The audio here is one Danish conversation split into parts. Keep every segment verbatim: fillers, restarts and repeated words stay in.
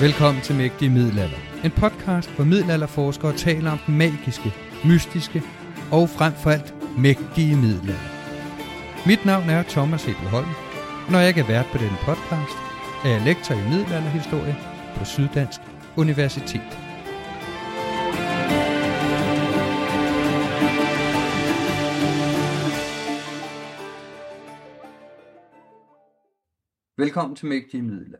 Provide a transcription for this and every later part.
Velkommen til Mægtige Middelalder, en podcast, hvor middelalderforskere taler om den magiske, mystiske og frem for alt mægtige middelalder. Mit navn er Thomas E. Proholm, og når jeg ikke er vært på denne podcast, er jeg lektor i middelalderhistorie på Syddansk Universitet. Velkommen til Mægtige Middelalder.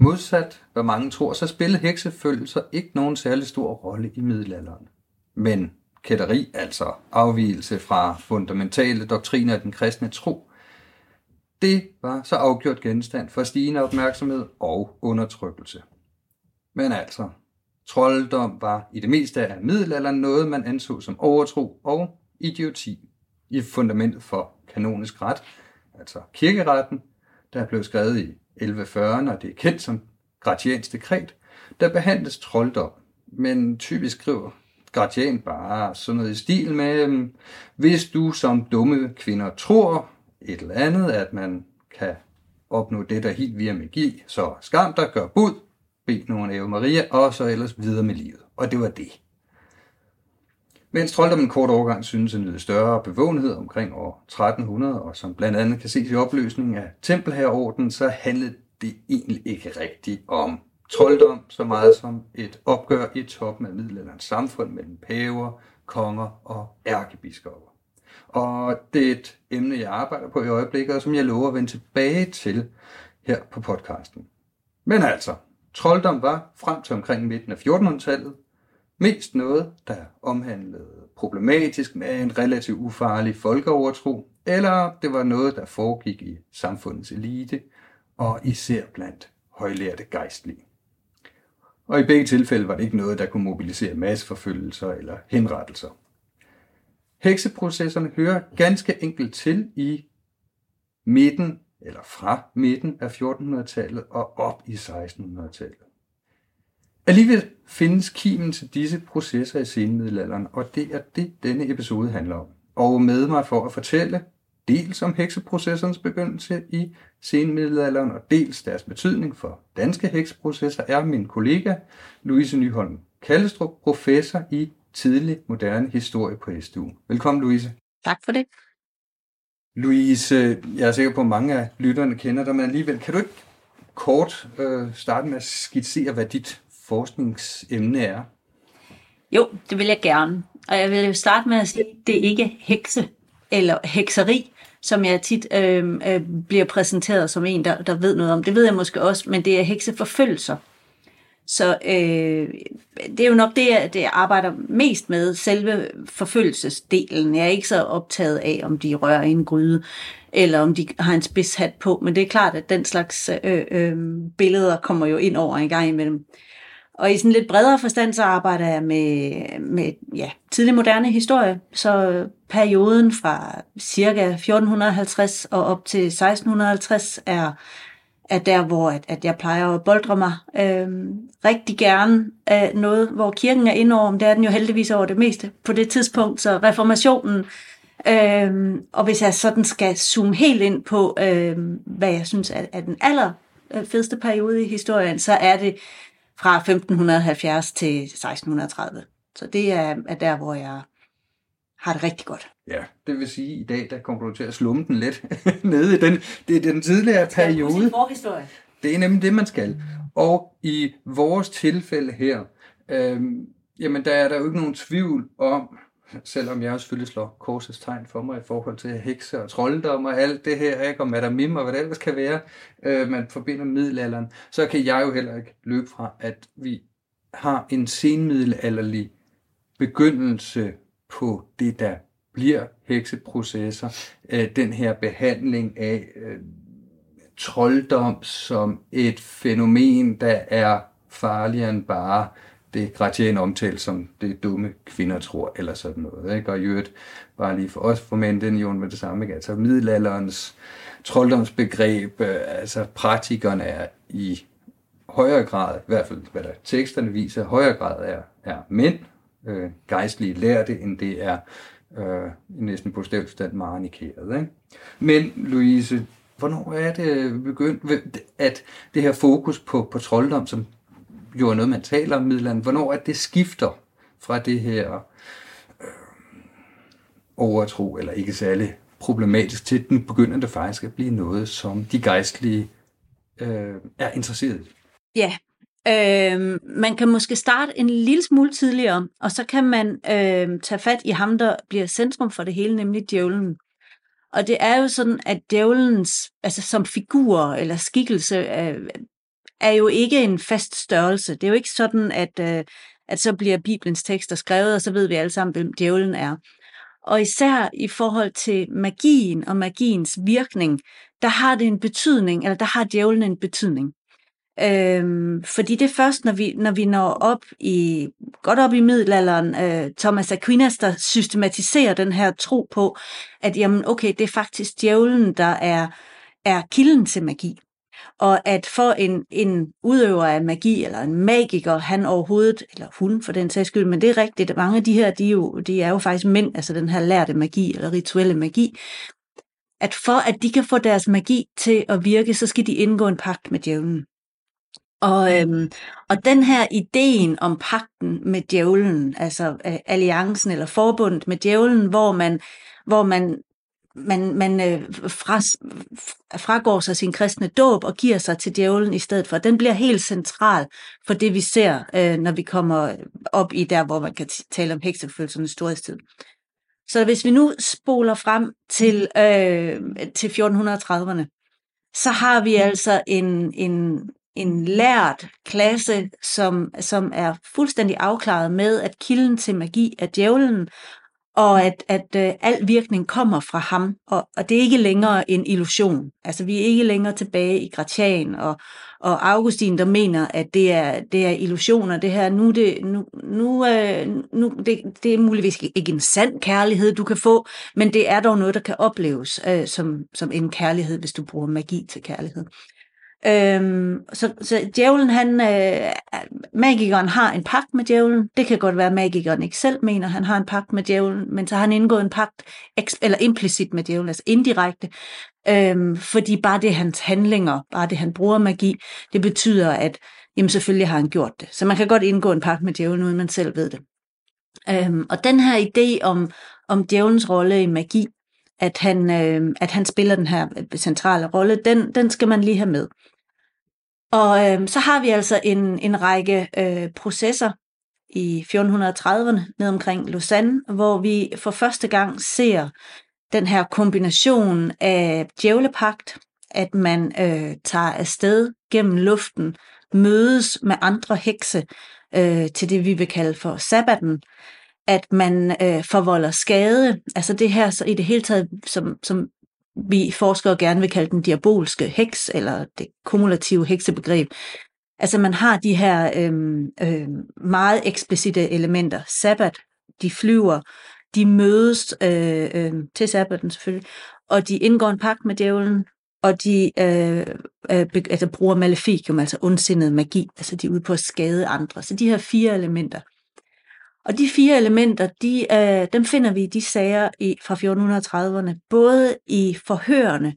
Modsat, hvad mange tror, så spillede heksefølgelser ikke nogen særlig stor rolle i middelalderen. Men kætteri, altså afvigelse fra fundamentale doktriner af den kristne tro, det var så afgjort genstand for stigende opmærksomhed og undertrykkelse. Men altså, trolddom var i det meste af middelalderen noget, man anså som overtro og idioti i fundamentet for kanonisk ret, altså kirkeretten, der blev skrevet i elleve fyrre, når det er kendt som Gratians dekret, der behandles trolddom, men typisk skriver Gratian bare sådan noget i stil med, hvis du som dumme kvinder tror et eller andet, at man kan opnå det der helt via magi, så skam dig, gør bud, bed nogen Ave Maria, og så ellers videre med livet. Og det var det. Mens trolddommen en kort overgang synes at nyde større bevågenhed omkring år tretten hundrede, og som blandt andet kan ses i opløsningen af tempelherreordenen, så handlede det egentlig ikke rigtigt om trolddom så meget som et opgør i toppen af middelalderens samfund mellem paver, konger og ærkebiskopper. Og det er et emne, jeg arbejder på i øjeblikket, og som jeg lover at vende tilbage til her på podcasten. Men altså, trolddom var frem til omkring midten af fjortenhundredetallet, mest noget, der omhandlede problematisk med en relativt ufarlig folkeovertro, eller det var noget, der foregik i samfundets elite, og især blandt højlærte gejstlige. Og i begge tilfælde var det ikke noget, der kunne mobilisere masseforfølgelser eller henrettelser. Hekseprocesserne hører ganske enkelt til i midten, eller fra midten af fjortenhundredetallet og op i sekstenhundredetallet. Alligevel findes kimen til disse processer i senmiddelalderen, og det er det, denne episode handler om. Og med mig for at fortælle dels om hekseprocessernes begyndelse i senmiddelalderen, og dels deres betydning for danske hekseprocesser, er min kollega Louise Nyholm Kallestrup, professor i tidlig moderne historie på S D U. Velkommen, Louise. Tak for det. Louise, jeg er sikker på, at mange af lytterne kender dig, men alligevel kan du ikke kort øh, starte med at skitsere, hvad dit forskningsemne er? Jo, det vil jeg gerne. Og jeg vil jo starte med at sige, at det ikke er hekse eller hekseri, som jeg tit øh, øh, bliver præsenteret som en, der, der ved noget om. Det ved jeg måske også, men det er hekseforfølgelser. Så øh, det er jo nok det, jeg, det, jeg arbejder mest med, selve forfølgelsesdelen. Jeg er ikke så optaget af, om de rører i en gryde, eller om de har en spidshat på, men det er klart, at den slags øh, øh, billeder kommer jo ind over en gang imellem. Og i sådan lidt bredere forstand, så arbejder jeg med, med ja, tidlig moderne historie. Så perioden fra ca. fjorten halvtreds og op til seksten halvtreds er, er der, hvor at, at jeg plejer at boldre mig øhm, rigtig gerne af noget, hvor kirken er indover. Men det er den jo heldigvis over det meste på det tidspunkt, så reformationen. Øhm, og hvis jeg sådan skal zoome helt ind på, øhm, hvad jeg synes er, er den allerfedeste periode i historien, så er det fra femten halvfjerds til seksten tredive. Så det er, er der, hvor jeg har det rigtig godt. Ja, det vil sige, at i dag der kommer du til at slumme den lidt nede i den, det den tidligere periode. Forhistorie. Det er nemlig det, man skal. Og i vores tilfælde her, øh, jamen der er der jo ikke nogen tvivl om, selvom jeg selvfølgelig slår korsets tegn for mig i forhold til hekse og trolddom og alt det her, ikke? Og madame mim og hvad det ellers kan være, øh, man forbinder middelalderen, så kan jeg jo heller ikke løbe fra, at vi har en senmiddelalderlig begyndelse på det, der bliver hekseprocesser, øh, den her behandling af øh, trolddom som et fænomen, der er farligere end bare det Gratian omtalt som det dumme kvinder tror, eller sådan noget. Ikke? Og i øvrigt, bare lige for os for mænd, den jo med det samme. Ikke? Altså middelalderens trolddomsbegreb, øh, altså praktikerne er i højere grad, i hvert fald hvad der teksterne viser, højere grad er, er mænd, øh, gejstlige lærte, end det er øh, næsten på stedforstand manikeret. Ikke? Men Louise, hvornår er det begyndt, at det her fokus på, på trolddom, som jo er noget, man taler om middelalderen, hvornår er det skifter fra det her øh, overtro, eller ikke særlig problematisk, til den begynder det faktisk at blive noget, som de gejstlige øh, er interesseret i? Ja, øh, man kan måske starte en lille smule tidligere, og så kan man øh, tage fat i ham, der bliver centrum for det hele, nemlig djævlen. Og det er jo sådan, at djævlens, altså som figur eller skikkelse, øh, er jo ikke en fast størrelse. Det er jo ikke sådan, at, øh, at så bliver Bibelens tekster skrevet, og så ved vi alle sammen, hvem djævlen er. Og især i forhold til magien og magiens virkning, der har det en betydning, eller der har djævlen en betydning. Øhm, fordi det er først, når vi, når vi når op i, godt op i middelalderen, øh, Thomas Aquinas, der systematiserer den her tro på, at jamen, okay, det er faktisk djævlen, der er, er kilden til magi. Og at for en, en udøver af magi, eller en magiker, han overhovedet, eller hun for den sags skyld, men det er rigtigt, mange af de her, de er jo, de er jo faktisk mænd, altså den her lærte magi, eller rituelle magi, at for at de kan få deres magi til at virke, så skal de indgå en pagt med djævlen. Og, øhm, og den her ideen om pagten med djævlen, altså øh, alliancen eller forbundet med djævlen, hvor man, hvor man man, man øh, fra, fragår sig sin kristne dåb og giver sig til djævlen i stedet for. Den bliver helt central for det, vi ser, øh, når vi kommer op i der, hvor man kan tale om hekseforfølgelsernes storhedstid. Så hvis vi nu spoler frem til, øh, til fjorten tredivernes, så har vi altså en, en, en lært klasse, som, som er fuldstændig afklaret med, at kilden til magi er djævlen, og at, at øh, al virkning kommer fra ham, og, og det er ikke længere en illusion. Altså, vi er ikke længere tilbage i Gratian og, og Augustin, der mener, at det er, det er illusioner. Det her, nu, det, nu, nu, øh, nu det, det er muligvis ikke en sand kærlighed, du kan få, men det er dog noget, der kan opleves øh, som, som en kærlighed, hvis du bruger magi til kærlighed. Øhm, så, så djævlen, han, øh, magikeren har en pagt med djævlen. Det kan godt være, at magikeren ikke selv mener, han har en pagt med djævlen, men så har han indgået en pagt eksp- eller implicit med djævlen, altså indirekte, øhm, fordi bare det hans handlinger, bare det han bruger magi, det betyder, at jamen, selvfølgelig har han gjort det. Så man kan godt indgå en pagt med djævlen, uden man selv ved det. Øhm, og den her idé om, om djævlens rolle i magi, at han, øh, at han spiller den her centrale rolle, den, den skal man lige have med. Og øh, så har vi altså en, en række øh, processer i fjorten trediverne ned omkring Lausanne, hvor vi for første gang ser den her kombination af djævlepagt, at man øh, tager afsted gennem luften, mødes med andre hekse øh, til det, vi vil kalde for sabbaten, at man øh, forvolder skade, altså det her så i det hele taget, som, som vi forskere gerne vil kalde den diabolske heks, eller det kumulative heksebegreb. Altså man har de her øh, øh, meget eksplicite elementer. Sabbat, de flyver, de mødes øh, øh, til sabbaten selvfølgelig, og de indgår en pagt med djævlen, og de øh, øh, altså bruger maleficium, altså ondsindet magi, altså de er ude på at skade andre. Så de her fire elementer. Og de fire elementer, de, øh, dem finder vi i de sager i, fra fjorten trediverne, både i forhørene,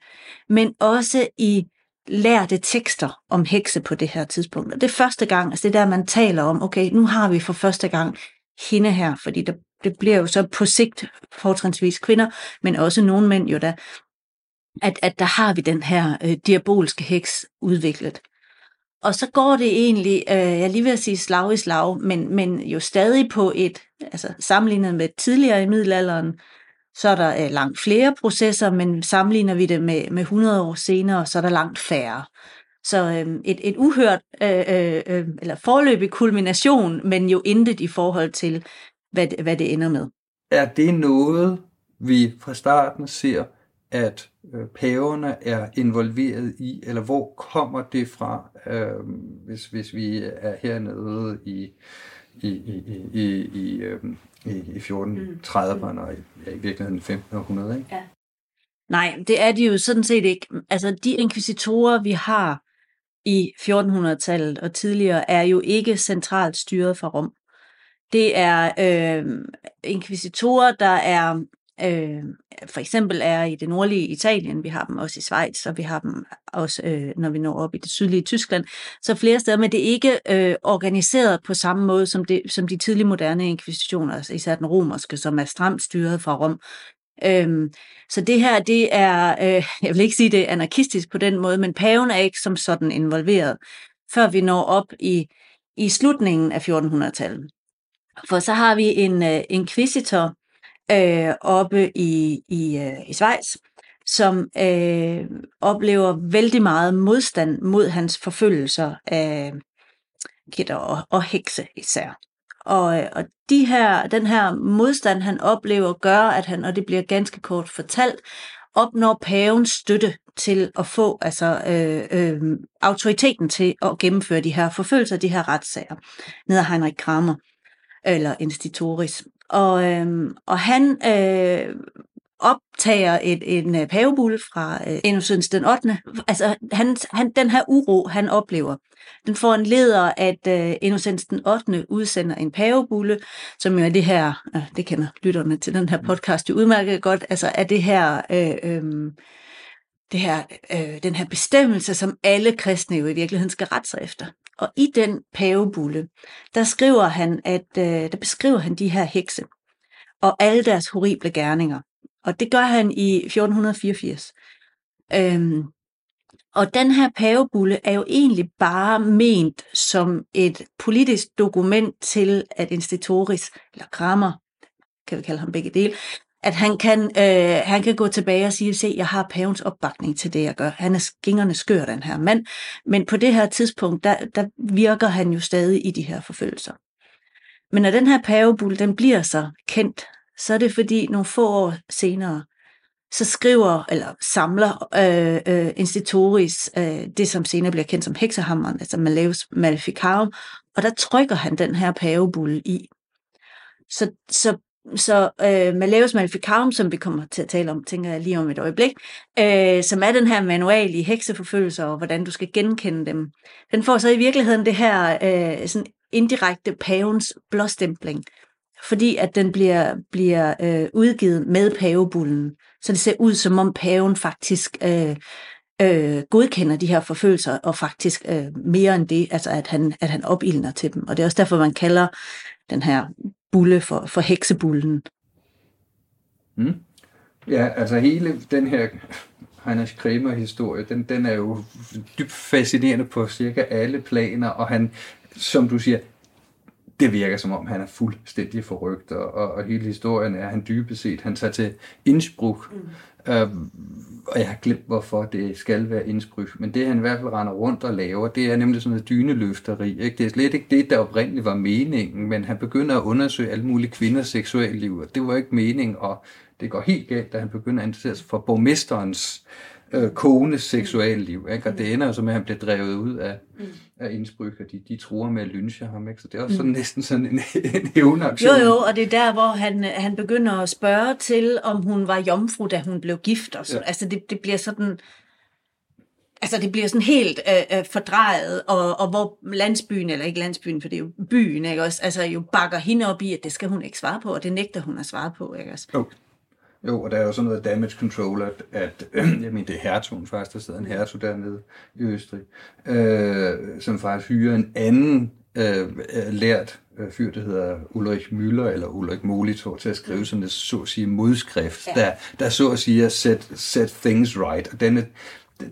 men også i lærte tekster om hekse på det her tidspunkt. Og det er første gang, altså det der, man taler om, okay, nu har vi for første gang hende her, fordi der, det bliver jo så på sigt fortrinsvis kvinder, men også nogle mænd jo, der, at, at der har vi den her øh, diabolske heks udviklet. Og så går det egentlig, øh, jeg lige ved at sige slag i slag, men, men jo stadig på et, altså sammenlignet med tidligere i middelalderen, så er der øh, langt flere processer, men sammenligner vi det med, med hundrede år senere, så er der langt færre. Så øh, et, et uhørt, øh, øh, eller forløbig kulmination, men jo intet i forhold til, hvad, hvad det ender med. Er det noget, vi fra starten ser, at øh, paverne er involveret i, eller hvor kommer det fra, øh, hvis, hvis vi er hernede i, i, i, i, i, øh, i, i fjorten tredive og i, i virkeligheden femten hundrede, ikke? Ja. Nej, det er de jo sådan set ikke. Altså, de inkvisitorer, vi har i fjortenhundredetallet og tidligere, er jo ikke centralt styret fra Rom. Det er øh, inkvisitorer, der er øh, for eksempel er i det nordlige Italien, vi har dem også i Schweiz, og vi har dem også, øh, når vi når op i det sydlige Tyskland, så flere steder, men det er ikke øh, organiseret på samme måde som, det, som de tidlige moderne inkvisitioner, især den romerske, som er stramt styret fra Rom. Øhm, så det her, det er, øh, jeg vil ikke sige, det er anarkistisk på den måde, men paven er ikke som sådan involveret, før vi når op i, i slutningen af fjortenhundredetallet. For så har vi en øh, inquisitor øh, oppe i, i, øh, i Schweiz, som øh, oplever vældig meget modstand mod hans forfølgelser af kætter og, og hekse især. Og, og de her, den her modstand, han oplever, gør, at han, og det bliver ganske kort fortalt, opnår pavens støtte til at få altså, øh, øh, autoriteten til at gennemføre de her forfølgelser, de her retssager, ned af Heinrich Kramer, eller Institoris. Og, øh, og han øh, optager et, en pavebulle fra øh, Innocens den ottende. Altså, han, han, den her uro, han oplever, den foranleder, at øh, Innocens den ottende udsender en pavebulle, som jo er det her, øh, det kender lytterne til den her podcast jo udmærket godt, altså er det her, øh, øh, det her øh, den her bestemmelse, som alle kristne jo i virkeligheden skal rette sig efter. Og i den pavebulle, der skriver han, at øh, der beskriver han de her hekse og alle deres horrible gerninger. Og det gør han i fjorten fireogfirs. Øhm, og den her pavebulle er jo egentlig bare ment som et politisk dokument til, at Institoris, eller Kramer, kan vi kalde ham begge dele, at han kan, øh, han kan gå tilbage og sige, se, jeg har pavens opbakning til det, jeg gør. Han er skingerne skør, den her mand. Men på det her tidspunkt, der, der virker han jo stadig i de her forfølgelser. Men når den her pavebulle, den bliver så kendt, så er det fordi nogle få år senere, så skriver eller samler øh, øh, Institoris øh, det, som senere bliver kendt som heksehammeren, altså Malleus Maleficarum, og der trykker han den her pavebulle i. Så, så, så øh, Malleus Maleficarum, som vi kommer til at tale om, tænker jeg lige om et øjeblik, øh, som er den her manual i hekseforfølgelser og hvordan du skal genkende dem, den får så i virkeligheden det her øh, sådan indirekte pavens blåstempling, fordi at den bliver, bliver øh, udgivet med pavebullen. Så det ser ud, som om paven faktisk øh, øh, godkender de her forfølgelser, og faktisk øh, mere end det, altså at han, at han opildner til dem. Og det er også derfor, man kalder den her bulle for, for heksebullen. Mm. Ja, altså hele den her Heinrich Kramer-historie, den, den er jo dybt fascinerende på cirka alle planer, og han, som du siger, det virker som om, han er fuldstændig forrygt, og, og, og hele historien er, han dybest set, han tager til Innsbruck, mm. øh, og jeg har glemt, hvorfor det skal være Innsbruck, men det han i hvert fald render rundt og laver, det er nemlig sådan noget dyneløfteri, ikke? Det er slet ikke det, der oprindeligt var meningen, men han begynder at undersøge alle mulige kvinders seksuelle liv, og det var ikke meningen, og det går helt galt, da han begynder at interessere sig for borgmesterens øh, kones seksuelle liv, ikke? Og det ender jo så med, at han bliver drevet ud af mm. af Innsbruck, og de, de truer med at lynche ham, ikke? Så det er også sådan, mm. næsten sådan en, en hævnaktion. Jo, jo, og det er der, hvor han, han begynder at spørge til, om hun var jomfru, da hun blev gift. Og så. Ja. Altså, det, det bliver sådan, altså, det bliver sådan helt øh, fordrejet, og, og hvor landsbyen, eller ikke landsbyen, for det er jo byen, ikke også? Altså, jo bakker hende op i, at det skal hun ikke svare på, og det nægter hun at svare på, ikke også? Okay. Jo, og der er jo sådan noget damage control, at, at øh, jeg mener, det er hertugen faktisk, der sidder en hertug dernede i Østrig, øh, som faktisk hyrer en anden øh, lært øh, fyr, der hedder Ulrich Müller eller Ulrich Molitor, til at skrive sådan et så at sige modskrift, ja. der, der så at sige er set, set things right. Og denne,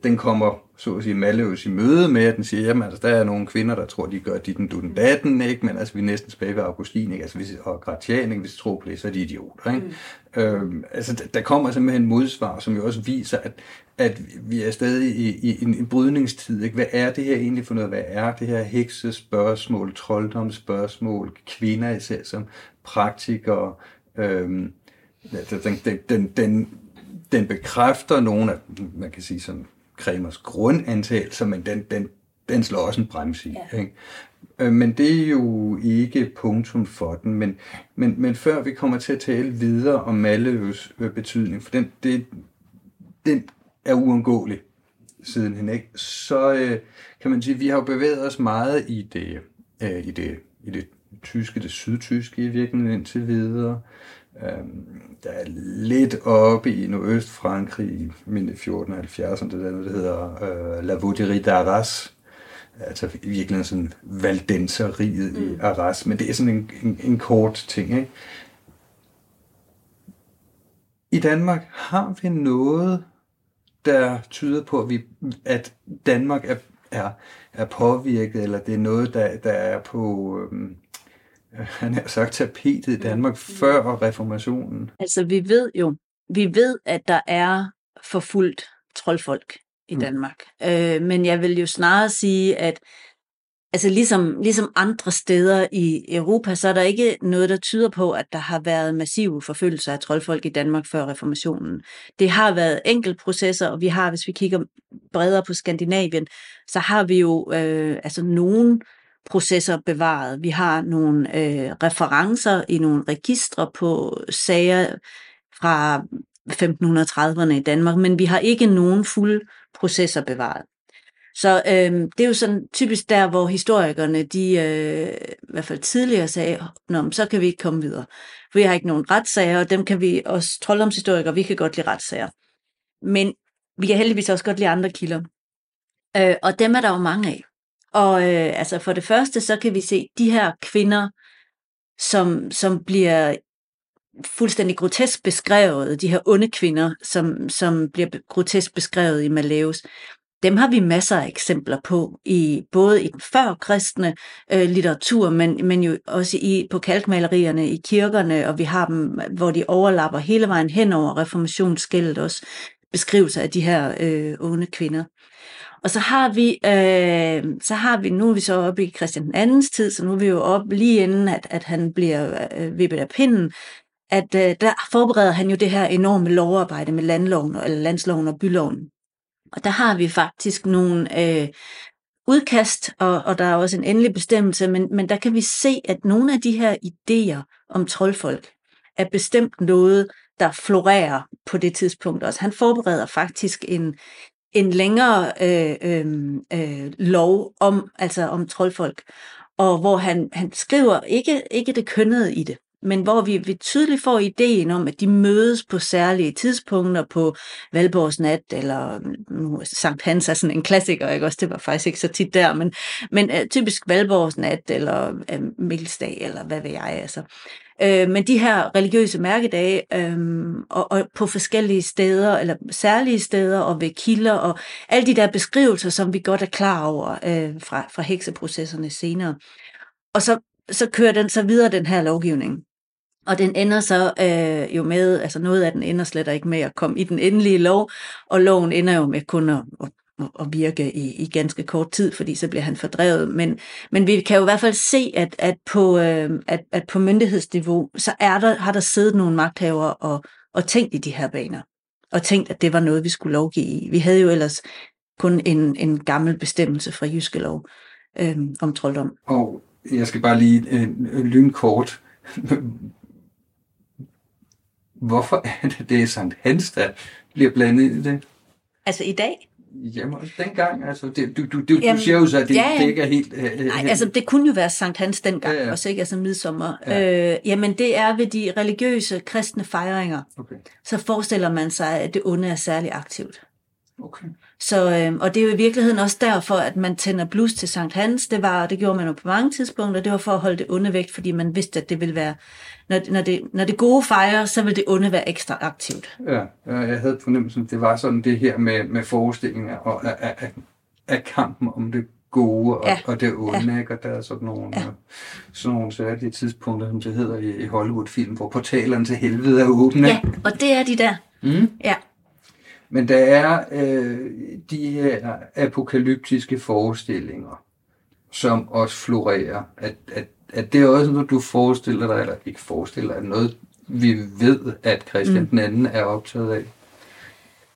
den kommer så at sige Malleus i møde med, at den siger, jamen altså, der er nogle kvinder, der tror, de gør ditten, dutten, datten, ikke? Men altså, vi er næsten tilbage ved Augustin, ikke? Altså, hvis, og Gratian, ikke? Hvis de tror på det, så er de idioter, ikke? Mm. Øhm, altså, der kommer simpelthen modsvar, som jo også viser, at, at vi er stadig i, i en, en brydningstid, ikke? Hvad er det her egentlig for noget? Hvad er det her heksespørgsmål, trolddomsspørgsmål, kvinder især som praktikere? Øhm, den, den, den, den, den bekræfter nogle af, man kan sige sådan, Kremers grundantagelser, men den, den, den slår også en brems i. Ja. Ikke? Men det er jo ikke punktum for den, men, men, men før vi kommer til at tale videre om Malleus betydning, for den, det, den er uundgåelig siden hen, ikke? Så øh, kan man sige, at vi har jo bevæget os meget i det, øh, i det, i det tyske, det sydtyske i virkeligheden indtil videre. Der er lidt oppe i Nordøstfrankrig i fjorten halvfjerdserne, det der, der hedder øh, La Vauderie d'Arras, altså virkelig sådan valdenseriet mm. i Arras, men det er sådan en, en, en kort ting, ikke? I Danmark har vi noget, der tyder på, at, vi, at Danmark er, er, er påvirket, eller det er noget, der, der er på... Øhm, han har sagt tapetet i Danmark før reformationen. Altså vi ved jo, vi ved at der er forfulgt troldfolk i Danmark. Mm. Øh, men jeg vil jo snarere sige, at altså ligesom, ligesom andre steder i Europa, så er der ikke noget, der tyder på, at der har været massive forfølgelser af troldfolk i Danmark før reformationen. Det har været enkeltprocesser, og vi har, hvis vi kigger bredere på Skandinavien, så har vi jo øh, altså nogen processer bevaret. Vi har nogle øh, referencer i nogle registre på sager fra femten trediverne i Danmark, men vi har ikke nogen fulde processer bevaret. Så øh, det er jo sådan typisk der, hvor historikerne, de øh, i hvert fald tidligere sagde, nå, så kan vi ikke komme videre. Vi har ikke nogen retssager, og dem kan vi, os trolddomshistorikere, vi kan godt lide retssager. Men vi kan heldigvis også godt lide andre kilder. Øh, og dem er der jo mange af. Og øh, altså for det første, så kan vi se de her kvinder, som, som bliver fuldstændig grotesk beskrevet, de her onde kvinder, som, som bliver grotesk beskrevet i Malleus, dem har vi masser af eksempler på, i både i den førkristne øh, litteratur, men, men jo også i, på kalkmalerierne i kirkerne, og vi har dem, hvor de overlapper hele vejen hen over reformationsskældet også, beskrivelser af de her øh, onde kvinder. Og så har vi, øh, så har vi, nu er vi så oppe i Christian den andens tid, så nu er vi jo oppe lige inden, at, at han bliver øh, vippet af pinden, at øh, der forbereder han jo det her enorme lovarbejde med landloven, eller landsloven og byloven. Og der har vi faktisk nogle øh, udkast, og, og der er også en endelig bestemmelse, men, men der kan vi se, at nogle af de her idéer om troldfolk er bestemt noget, der florerer på det tidspunkt også. Han forbereder faktisk en... en længere øh, øh, øh, lov om, altså om troldfolk, og hvor han, han skriver ikke, ikke det kønnede i det, men hvor vi, vi tydeligt får ideen om, at de mødes på særlige tidspunkter på Valborgsnat, eller nu Sankt Hans er sådan en klassiker, ikke også? Det var faktisk ikke så tit der, men, men øh, typisk Valborgsnat, eller øh, Mikkelsdag, eller hvad ved jeg, altså. Øh, men de her religiøse mærkedage, øh, og, og på forskellige steder, eller særlige steder, og ved kilder, og alle de der beskrivelser, som vi godt er klar over øh, fra, fra hekseprocesserne senere. Og så, så kører den så videre, den her lovgivning. Og den ender så øh, jo med, altså noget af den ender slet ikke med at komme i den endelige lov, og loven ender jo med kun at, at, at virke i, i ganske kort tid, fordi så bliver han fordrevet. Men, men vi kan jo i hvert fald se, at, at, på, øh, at, at på myndighedsniveau, så er der, har der siddet nogle magthavere og, og tænkt i de her baner, og tænkt, at det var noget, vi skulle lovgive i. Vi havde jo ellers kun en, en gammel bestemmelse fra Jyske Lov øh, om trolddom. Og jeg skal bare lige øh, lynkort... Hvorfor er det, det er Sankt Hans, der bliver blandet i det? Altså i dag? Jamen, dengang, altså, det, du, du, du, Jamen, du siger jo så, at det, ja, det ikke er helt... Øh, nej, helt... altså, det kunne jo være Sankt Hans dengang, ja, ja. Også ikke, altså midsommer. Ja. Øh, jamen, det er ved de religiøse kristne fejringer. Okay. Så forestiller man sig, at det onde er særlig aktivt. Okay. Så, øh, og det er jo i virkeligheden også derfor, at man tænder blus til Sankt Hans. Det var, det gjorde man jo på mange tidspunkter, det var for at holde det onde væk, fordi man vidste, at det ville være, når, når, det, når det gode fejrer, så vil det onde være ekstra aktivt. Ja, jeg havde fornemmelsen, det var sådan det her med, med forestillinger og af, af, af kampen om det gode og, ja. og det onde, ja. ikke? Og der er sådan nogle, ja. sådan nogle særlige tidspunkter, som det hedder i, i Hollywood-film, hvor portalerne til helvede er åbne. Ja, og det er de der. Mm. Ja. Men der er øh, de her apokalyptiske forestillinger, som også florerer. At, at, at det er også noget, du forestiller dig, eller ikke forestiller dig, noget vi ved, at Christian mm. den anden er optaget af.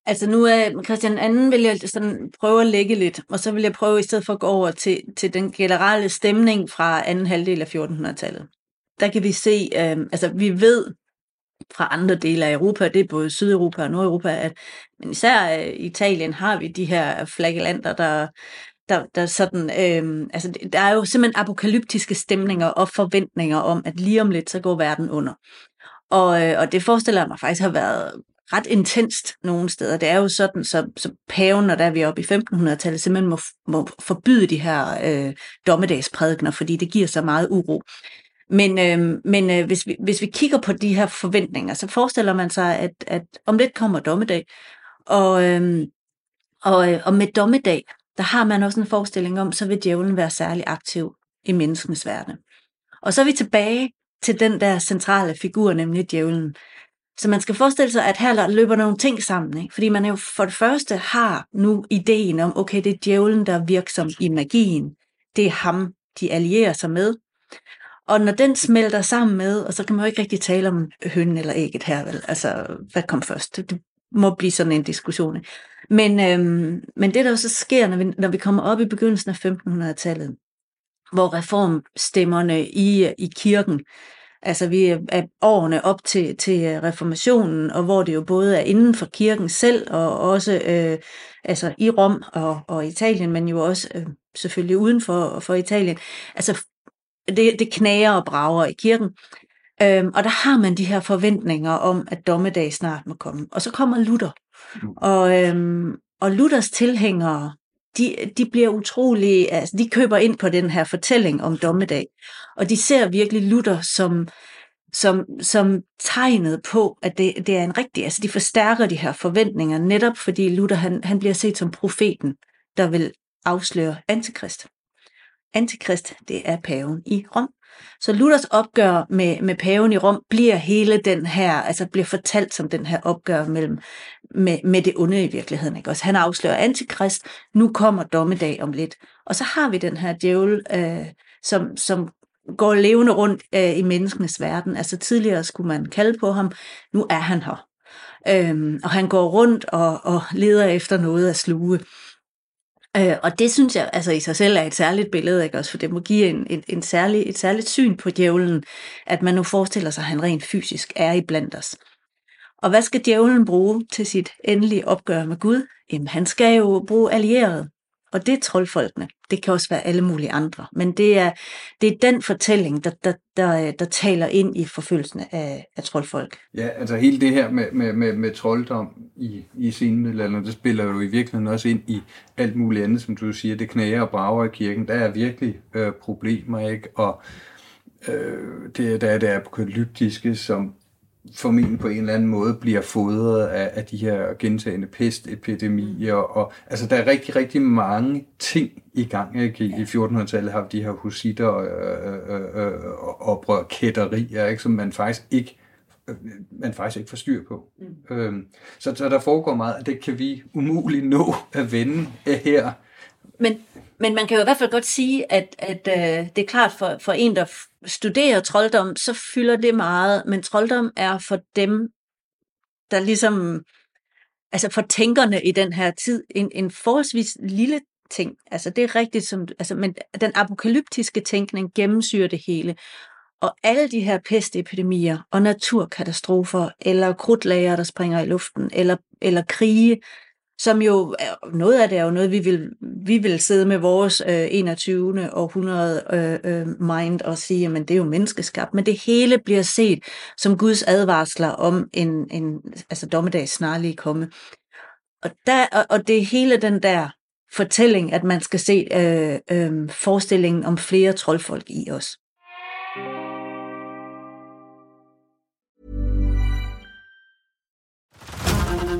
Altså nu er Christian den anden, vil jeg sådan prøve at lægge lidt, og så vil jeg prøve i stedet for at gå over til, til den generelle stemning fra anden halvdel af fjortenhundredetallet. Der kan vi se, øh, altså vi ved fra andre dele af Europa, det er både Sydeuropa og Nordeuropa, at, men især i Italien har vi de her flagellanter, der, der, der sådan, øh, altså der er jo simpelthen apokalyptiske stemninger og forventninger om, at lige om lidt, så går verden under. Og, øh, og det forestiller mig faktisk har været ret intenst nogle steder. Det er jo sådan, så, så paven, når der er vi oppe i femtenhundredetallet, simpelthen må, må forbyde de her øh, dommedagsprædikener, fordi det giver så meget uro. Men, øh, men øh, hvis, vi, hvis vi kigger på de her forventninger, så forestiller man sig, at, at om lidt kommer dommedag. Og, øh, og, øh, og med dommedag, der har man også en forestilling om, så vil djævlen være særlig aktiv i menneskenes verden. Og så er vi tilbage til den der centrale figur, nemlig djævlen. Så man skal forestille sig, at her løber nogle ting sammen, ikke? Fordi man jo for det første har nu ideen om, okay, det er djævlen, der er virksom i magien. Det er ham, de allierer sig med. Og når den smelter sammen med, og så kan man jo ikke rigtig tale om høn eller ægget her, vel? Altså, hvad kom først? Det må blive sådan en diskussion. Ikke? Men, øhm, men det, der jo så sker, når vi, når vi kommer op i begyndelsen af femtenhundredetallet, hvor reformstemmerne i, i kirken, altså vi er årene op til, til reformationen, og hvor det jo både er inden for kirken selv, og også øh, altså i Rom og, og Italien, men jo også øh, selvfølgelig uden for, for Italien. Altså det, det knager og brager i kirken. Øhm, og der har man de her forventninger om, at dommedag snart må komme. Og så kommer Luther. Og, øhm, og Luthers tilhængere, De, de bliver utrolige, altså de køber ind på den her fortælling om dommedag, og de ser virkelig Luther som, som, som tegnet på, at det, det er en rigtig, altså de forstærker de her forventninger, netop fordi Luther han, han bliver set som profeten, der vil afsløre antikrist. Antikrist, det er paven i Rom. Så Luthers opgør med, med paven i Rom bliver hele den her, altså bliver fortalt som den her opgør mellem, med, med det onde i virkeligheden. Ikke? Også han afslører antikrist, nu kommer dommedag om lidt. Og så har vi den her djævel, øh, som, som går levende rundt øh, i menneskenes verden. Altså tidligere skulle man kalde på ham, nu er han her. Øhm, og han går rundt og, og leder efter noget at sluge. Og det synes jeg altså i sig selv er et særligt billede, ikke? Også for det må give en, en, en særlig, et særligt syn på djævlen, at man nu forestiller sig, at han rent fysisk er i blandt os. Og hvad skal djævlen bruge til sit endelige opgør med Gud? Jamen, han skal jo bruge allierede, og det er troldfolkene. Det kan også være alle mulige andre, men det er, det er den fortælling, der, der, der, der taler ind i forfølgelsen af, af troldfolk. Ja, altså hele det her med, med, med, med trolddom i, i senmiddelalderen, det spiller jo i virkeligheden også ind i alt muligt andet, som du siger, det knager og brager i kirken. Der er virkelig øh, problemer, ikke? Og øh, det, der er det apokalyptiske, som formentlig på en eller anden måde bliver fodret af, af de her gentagende pestepidemier, og altså der er rigtig, rigtig mange ting i gang, ikke? I fjortenhundredetallet har vi de her husitter og øh, øh, øh, oprør, kætterier, ikke? Som man faktisk ikke man faktisk ikke får styr på. Mm. Øhm, så, så der foregår meget, og det kan vi umuligt nå at vende her. Men, men man kan jo i hvert fald godt sige, at, at øh, det er klart for, for en, der studerer trolddom, så fylder det meget, men trolddom er for dem, der ligesom, altså for tænkerne i den her tid, en, en forholdsvis lille ting. Altså det er rigtigt, som, altså, men den apokalyptiske tænkning gennemsyrer det hele. Og alle de her pestepidemier og naturkatastrofer, eller krudtlager, der springer i luften, eller, eller krige, som jo, noget af det er jo noget, vi vil, vi vil sidde med vores øh, enogtyvende århundrede øh, mind og sige, jamen det er jo menneskeskabt, men det hele bliver set som Guds advarsler om en, en altså dommedags snarlige komme. Og, der, og, og det er hele den der fortælling, at man skal se øh, øh, forestillingen om flere troldfolk i os.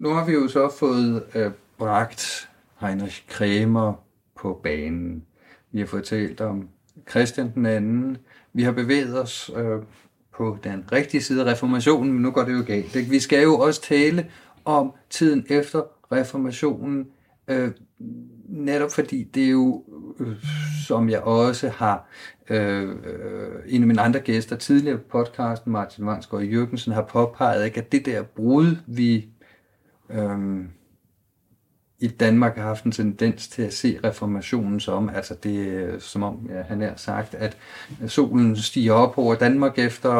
Nu har vi jo så fået øh, bragt Heinrich Kramer på banen. Vi har fortalt om Christian den anden. Vi har bevæget os øh, på den rigtige side af reformationen, men nu går det jo galt. Vi skal jo også tale om tiden efter reformationen, øh, netop fordi det er jo, øh, som jeg også har, øh, en af mine andre gæster tidligere på podcasten, Martin Vangsgaard og Jørgensen, har påpeget, ikke, at det der brud, vi Øhm, i Danmark har haft en tendens til at se reformationen som, altså det er som om, ja, han har sagt, at solen stiger op over Danmark efter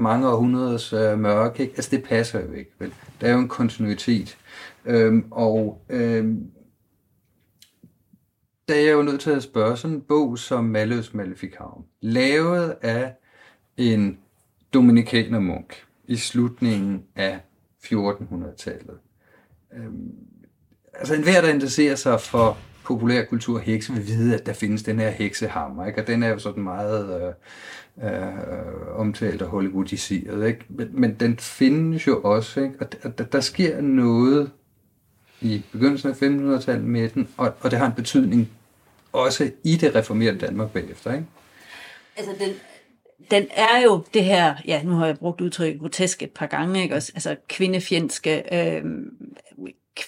mange århundredes øh, mørke, ikke? Altså det passer jo ikke, vel? Der er jo en kontinuitet. Øhm, og øhm, der er jeg jo nødt til at spørge sådan en bog som Malleus Maleficarum, lavet af en dominikanermunk i slutningen af fjortenhundredetallet. Øhm, altså enhver, der interesserer sig for populærkultur og hekse, vil vide, at der findes den her heksehammer, ikke? Og den er jo sådan meget øh, øh, omtalt og hollywoodiseret, ikke? Men, men den findes jo også, ikke? Og der, der, der sker noget i begyndelsen af femtenhundredetallet med den, og, og det har en betydning også i det reformerede Danmark bagefter, ikke? Altså den... Den er jo det her, ja, nu har jeg brugt udtrykket grotesk et par gange, ikke? Altså kvindefjendske, øh,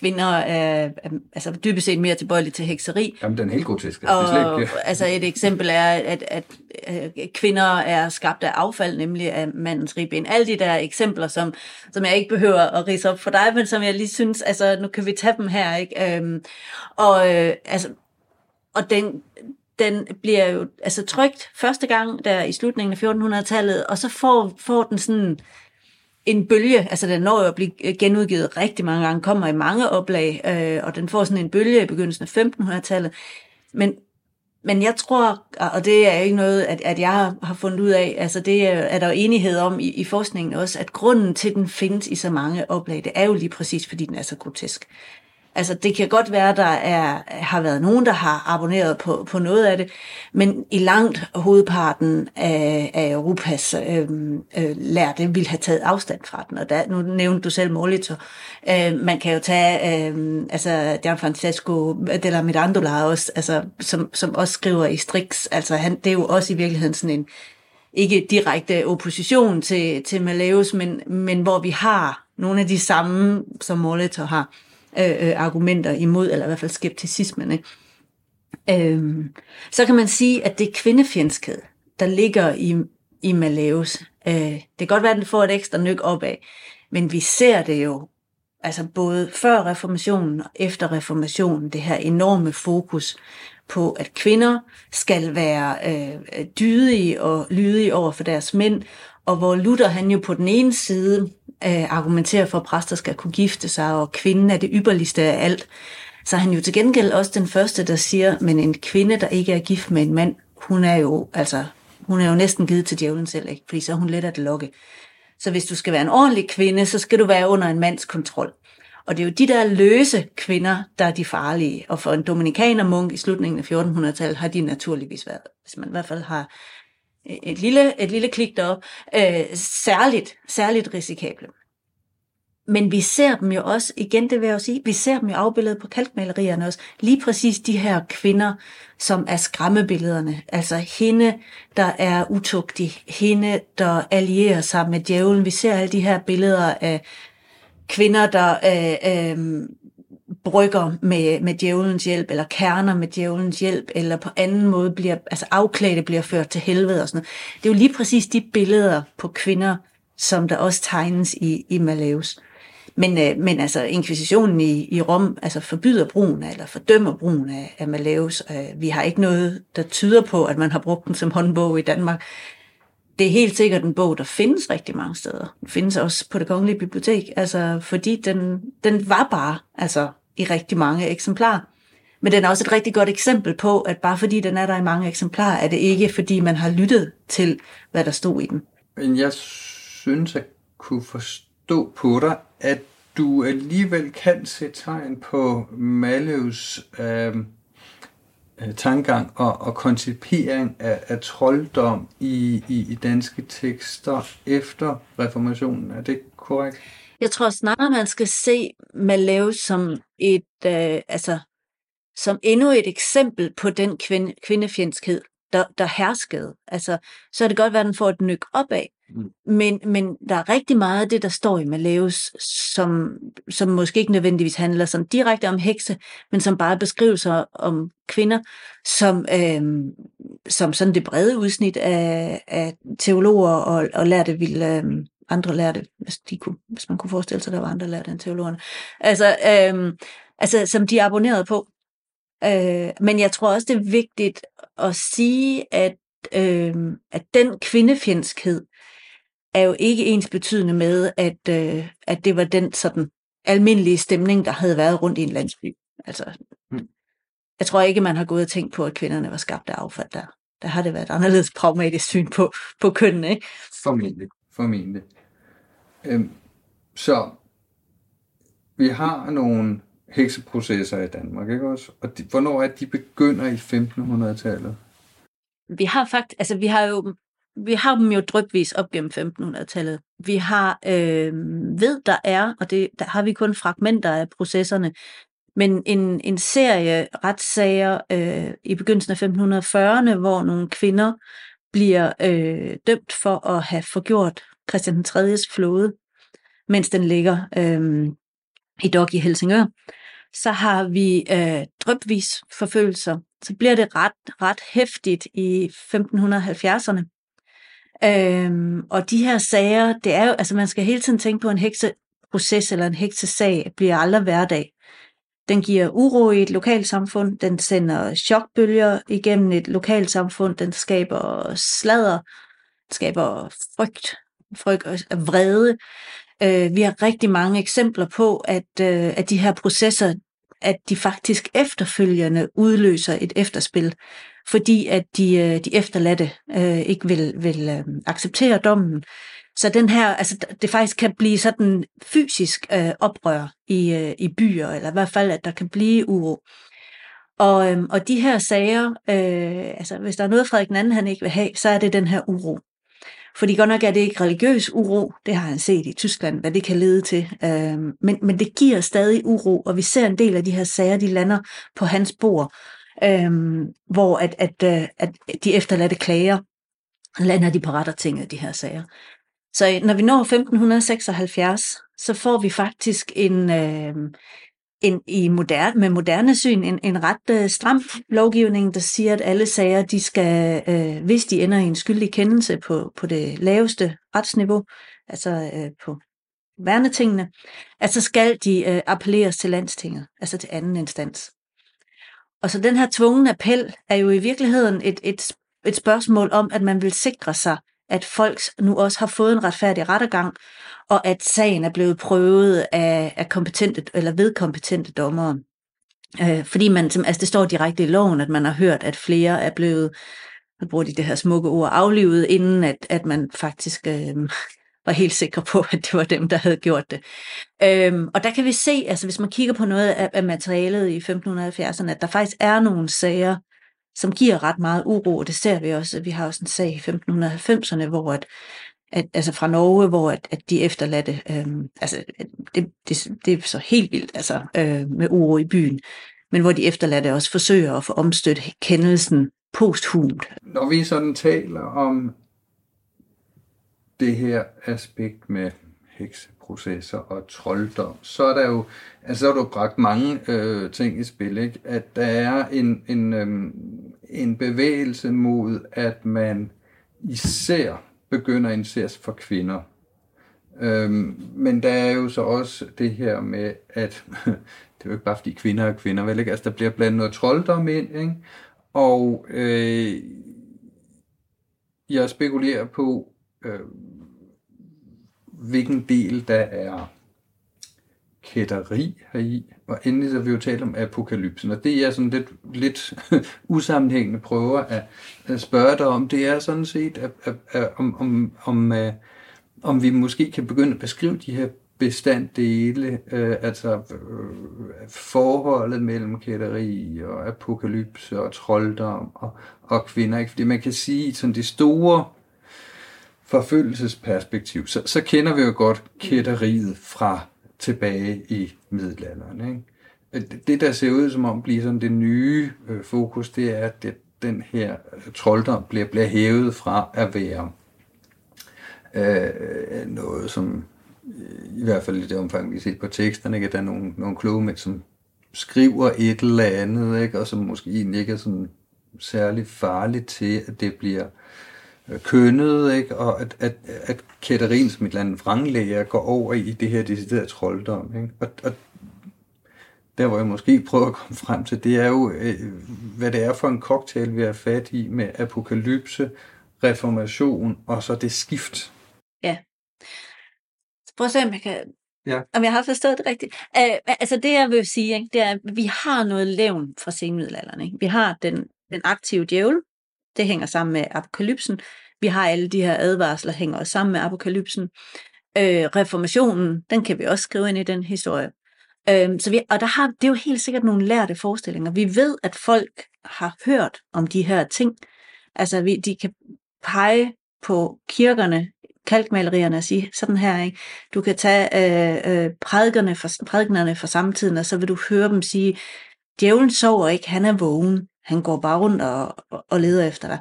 kvinder er øh, altså dybest set mere tilbøjelige til hekseri. Jamen, den er helt grotesk. Og, ja. Altså et eksempel er, at, at, at kvinder er skabt af affald, nemlig af mandens ribben. Alle de der eksempler, som, som jeg ikke behøver at ridse op for dig, men som jeg lige synes, altså nu kan vi tage dem her, ikke? Øhm, og, øh, altså, og den... Den bliver jo altså trykt første gang der i slutningen af fjortenhundredetallet, og så får, får den sådan en bølge, altså den når jo at blive genudgivet rigtig mange gange, kommer i mange oplag, øh, og den får sådan en bølge i begyndelsen af femtenhundredetallet. Men, men jeg tror, og det er jo ikke noget, at, at jeg har fundet ud af, altså det er der jo enighed om i, i forskningen også, at grunden til, at den findes i så mange oplag, det er jo lige præcis, fordi den er så grotesk. Altså, det kan godt være, der er, har været nogen, der har abonneret på, på noget af det, men i langt hovedparten af, af Europas øh, øh, lærte ville have taget afstand fra den. Og der, nu nævnte du selv Molitor. Øh, man kan jo tage øh, altså, Gian Francesco della Mirandola også, altså, som, som også skriver i Strix. Altså, han, det er jo også i virkeligheden sådan en, ikke direkte opposition til, til Malleus, men, men hvor vi har nogle af de samme, som Molitor har. Øh, argumenter imod, eller i hvert fald skepticismen, ikke? Øh, så kan man sige, at det er kvindefjendskhed, der ligger i, i Malleus. Øh, det kan godt være, at den får et ekstra nøk opad, men vi ser det jo, altså både før reformationen og efter reformationen, det her enorme fokus på, at kvinder skal være øh, dydige og lydige over for deres mænd, og hvor Luther han jo på den ene side øh, argumenterer for, at præster skal kunne gifte sig, og kvinden er det ypperligste af alt, så er han jo til gengæld også den første, der siger, men en kvinde, der ikke er gift med en mand, hun er jo, altså, hun er jo næsten givet til djævlen selv, ikke? Fordi så er hun let at lokke. Så hvis du skal være en ordentlig kvinde, så skal du være under en mands kontrol. Og det er jo de der løse kvinder, der er de farlige. Og for en dominikanermunk i slutningen af fjortenhundredetallet har de naturligvis været, hvis man i hvert fald har et lille, et lille klik derop, øh, særligt, særligt risikable. Men vi ser dem jo også, igen det vil jeg jo sige, vi ser dem jo afbildet på kalkmalerierne også, lige præcis de her kvinder, som er skræmmebillederne. Altså hende, der er utugtig, hende, der allierer sig med djævlen. Vi ser alle de her billeder af kvinder, der øh, øh, brygger med, med djævelens hjælp, eller kerner med djævelens hjælp, eller på anden måde bliver, altså afklædte bliver ført til helvede og sådan noget. Det er jo lige præcis de billeder på kvinder, som der også tegnes i, i Malleus. Men, øh, men altså, inkvisitionen i, i Rom altså forbyder brugen af, eller fordømmer brugen af, af Malleus. Øh, vi har ikke noget, der tyder på, at man har brugt den som håndbog i Danmark. Det er helt sikkert en bog, der findes rigtig mange steder. Den findes også på Det Kongelige Bibliotek, altså, fordi den, den var bare altså, i rigtig mange eksemplarer. Men den er også et rigtig godt eksempel på, at bare fordi den er der i mange eksemplarer, er det ikke, fordi man har lyttet til, hvad der stod i den. Men jeg synes, at kunne forstå på dig, at du alligevel kan se tegn på Malleus øh, tankegang og, og koncipering af, af trolddom i, i, i danske tekster efter reformationen. Er det korrekt? Jeg tror snarere, man skal se Malleus som et, øh, altså, som endnu et eksempel på den kvinde, kvindefjendskhed, der, der herskede. Altså, så er det godt, at den får et nyk opad. Men, men der er rigtig meget af det, der står i Malleus, som, som måske ikke nødvendigvis handler sådan direkte om hekse, men som bare beskrivelser om kvinder, som, øh, som sådan det brede udsnit af, af teologer og, og lærte ville, øh, andre lærte, hvis, de kunne, hvis man kunne forestille sig, at der var andre lærte end teologerne, altså, øh, altså som de abonnerede på. Øh, men jeg tror også, det er vigtigt at sige, at, øh, at den kvindefjendskhed, er jo ikke ens betydende med, at, øh, at det var den sådan almindelige stemning, der havde været rundt i en landsby. Altså, mm. Jeg tror ikke, man har gået og tænkt på, at kvinderne var skabt af affald der. Der har det været et anderledes pragmatisk syn på, på kønnene, ikke? Formentlig, formentlig. Øhm, så vi har nogle hekseprocesser i Danmark, ikke også? Og de, hvornår er de begynder i femtenhundredetallet? Vi har faktisk, altså vi har jo Vi har dem jo drypvis op gennem femtenhundredetallet. Vi har øh, ved, der er, og det, der har vi kun fragmenter af processerne, men en, en serie retssager øh, i begyndelsen af femtenhundredeogfyrrerne, hvor nogle kvinder bliver øh, dømt for at have forgjort Christian den tredjes flåde, mens den ligger øh, i dok i Helsingør. Så har vi øh, drypvis forfølgelser. Så bliver det ret, ret heftigt i femtenhundredeoghalvfjerdserne. Øhm, og de her sager, det er jo, altså man skal hele tiden tænke på, en hekseproces eller en heksesag bliver aldrig hverdag. Den giver uro i et lokalsamfund, den sender chokbølger igennem et lokalsamfund, den skaber sladder, skaber frygt, frygt og vrede. Øh, vi har rigtig mange eksempler på, at, øh, at de her processer, at de faktisk efterfølgende udløser et efterspil, fordi at de, de efterladte øh, ikke vil, vil øh, acceptere dommen. Så den her, altså, det faktisk kan blive sådan fysisk øh, oprør i, øh, i byer, eller i hvert fald, at der kan blive uro. Og, øh, og de her sager, øh, altså hvis der er noget Frederik den anden han ikke vil have, så er det den her uro. Fordi godt nok er det ikke religiøs uro, det har han set i Tyskland, hvad det kan lede til, øh, men, men det giver stadig uro, og vi ser en del af de her sager, de lander på hans bord, øh, hvor at, at, at de efterladte klager, lander de på rettertinget, de her sager. Så når vi når femten seksoghalvfjerds, så får vi faktisk en, øh, en i moderne, med moderne syn en, en ret øh, stram lovgivning, der siger, at alle sager, de skal, øh, hvis de ender i en skyldig kendelse på, på det laveste retsniveau, altså øh, på værnetingene, at så skal de øh, appelleres til landstinget, altså til anden instans. Og så den her tvungen appel er jo i virkeligheden et, et, et spørgsmål om, at man vil sikre sig, at folk nu også har fået en retfærdig rettergang, og at sagen er blevet prøvet af, af kompetente eller vedkompetente dommere. Øh, fordi man, altså det står direkte i loven, at man har hørt, at flere er blevet, nu bruger de det her smukke ord, aflivet, inden at, at man faktisk øh, var helt sikre på, at det var dem, der havde gjort det. Øhm, og der kan vi se, altså hvis man kigger på noget af, af materialet i femten halvfjerdserne, at der faktisk er nogle sager, som giver ret meget uro, og det ser vi også. Vi har også en sag i femten halvfemserne, hvor at, at, altså fra Norge, hvor at, at de efterladte, øhm, altså det, det, det er så helt vildt, altså øh, med uro i byen, men hvor de efterladte også forsøger at få omstødt kendelsen posthumt. Når vi sådan taler om det her aspekt med hekseprocesser og trolddom, så er der jo, altså så har du bragt mange øh, ting i spil, ikke? At der er en, en, øh, en bevægelse mod, at man især begynder at interesseres for kvinder. Øh, men der er jo så også det her med, at det er jo ikke bare fordi kvinder er kvinder, vel ikke? Altså der bliver blandt noget trolddom ind, ikke? Og øh, jeg spekulerer på, øh, hvilken del der er kætteri heri. Og endelig så har vi jo talt om apokalypsen, og det er sådan lidt, lidt usammenhængende prøver at, at spørge dig om. Det er sådan set, at, at, at, om, om, om, at, om vi måske kan begynde at beskrive de her bestanddele, øh, altså øh, forholdet mellem kætteri og apokalypse og trolddom og, og kvinder. Ikke? Fordi man kan sige, sådan det store forfølgelsesperspektiv, så, så kender vi jo godt kætteriet fra tilbage i middelalderen. Ikke? Det, der ser ud som om bliver sådan det nye øh, fokus, det er, at det, den her trolddom bliver, bliver hævet fra at være øh, noget, som i hvert fald i det omfang, vi har set på teksterne, ikke? At der er nogle, nogle kloge mænd, som skriver et eller andet, ikke? Og som måske egentlig ikke er sådan særlig farligt til, at det bliver kønnet, ikke? Og at, at, at kætterien som et eller andet vranglæger går over i det her deciderede trolddom. Ikke? Og, og der, hvor jeg måske prøver at komme frem til, det er jo, hvad det er for en cocktail, vi har fat i med apokalypse, reformation og så det skift. Ja. Prøv at se, om jeg, kan... ja. om jeg har forstået det rigtigt. Æ, altså det, jeg vil sige, ikke, det er, at vi har noget levn fra senmiddelalderen. Ikke? Vi har den, den aktive djævel, det hænger sammen med apokalypsen. Vi har alle de her advarsler, hænger også sammen med apokalypsen. Æ, reformationen, den kan vi også skrive ind i den historie. Æ, så vi, og der har, det er jo helt sikkert nogle lærte forestillinger. Vi ved, at folk har hørt om de her ting. Altså vi, de kan pege på kirkerne, kalkmalerierne og sige sådan her, ikke? Du kan tage øh, øh, prædikerne fra, prædiknerne fra samtiden, og så vil du høre dem sige, djævlen sover ikke, han er vågen, han går bare rundt og, og, og leder efter dig.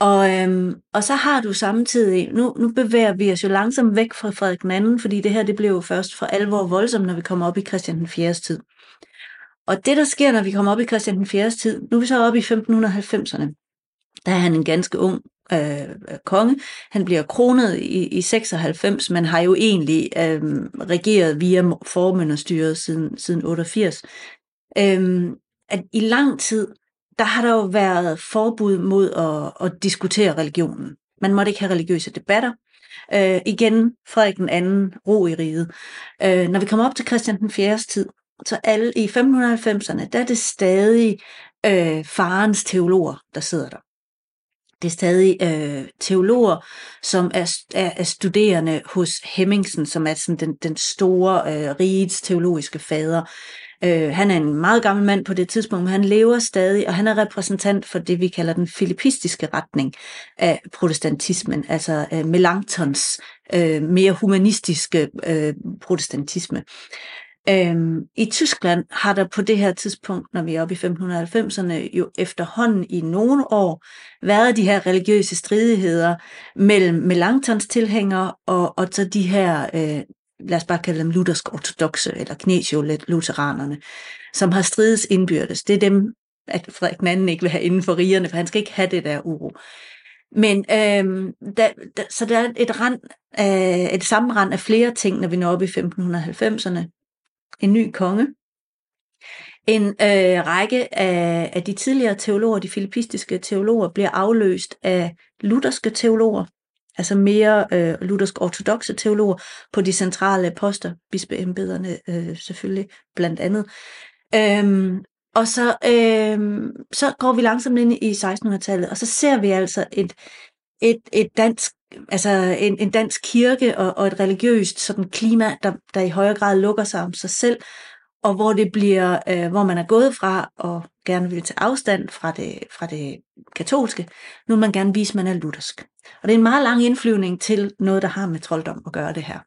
Og, øhm, og så har du samtidig, nu, nu bevæger vi os jo langsomt væk fra Frederik den anden, fordi det her, det blev jo først for alvor voldsomt, når vi kommer op i Christian den fjerdes tid. Og det, der sker, når vi kommer op i Christian den fjerdes tid, nu er vi så oppe i femten halvfemserne, der er han en ganske ung Øh, konge. Han bliver kronet i, i seksoghalvfems, men har jo egentlig øh, regeret via formynderstyret siden, siden otteogfirs. Øh, at i lang tid, der har der jo været forbud mod at, at diskutere religionen. Man måtte ikke have religiøse debatter. Øh, igen, Frederik den anden, ro i riget. Øh, når vi kommer op til Christian den fjerdes tid, så alle i femten halvfemserne, der er det stadig øh, farens teologer, der sidder der. Det er stadig øh, teologer, som er, er, er studerende hos Hemmingsen, som er sådan den, den store øh, rigets teologiske fader. Øh, han er en meget gammel mand på det tidspunkt, men han lever stadig, og han er repræsentant for det, vi kalder den filippistiske retning af protestantismen, altså øh, Melanchons øh, mere humanistiske øh, protestantisme. Øhm, I Tyskland har der på det her tidspunkt, når vi er oppe i femten halvfemserne, jo efterhånden i nogle år været de her religiøse stridigheder mellem Melanchthons tilhængere og, og så de her, øh, lad os bare kalde dem luthersk ortodokse eller gnesiolutteranerne, som har strides indbyrdes. Det er dem, at Frederik den anden ikke vil have inden for rigerne, for han skal ikke have det der uro. Men øhm, der, der, så der er et, rand, øh, et sammenrend af flere ting, når vi når op i femten halvfemserne. En ny konge, en øh, række af, af de tidligere teologer, de filippistiske teologer, bliver afløst af lutherske teologer, altså mere øh, luthersk ortodokse teologer på de centrale poster, bispeembederne øh, selvfølgelig blandt andet. Øhm, og så, øh, så går vi langsomt ind i sekstenhundredetallet, og så ser vi altså et, et, et dansk altså en, en dansk kirke og, og et religiøst sådan klima, der, der i højere grad lukker sig om sig selv, og hvor det bliver, øh, hvor man er gået fra og gerne vil tage afstand fra det, fra det katolske, nu vil man gerne vise, at man er luthersk. Og det er en meget lang indflyvning til noget, der har med trolddom at gøre det her.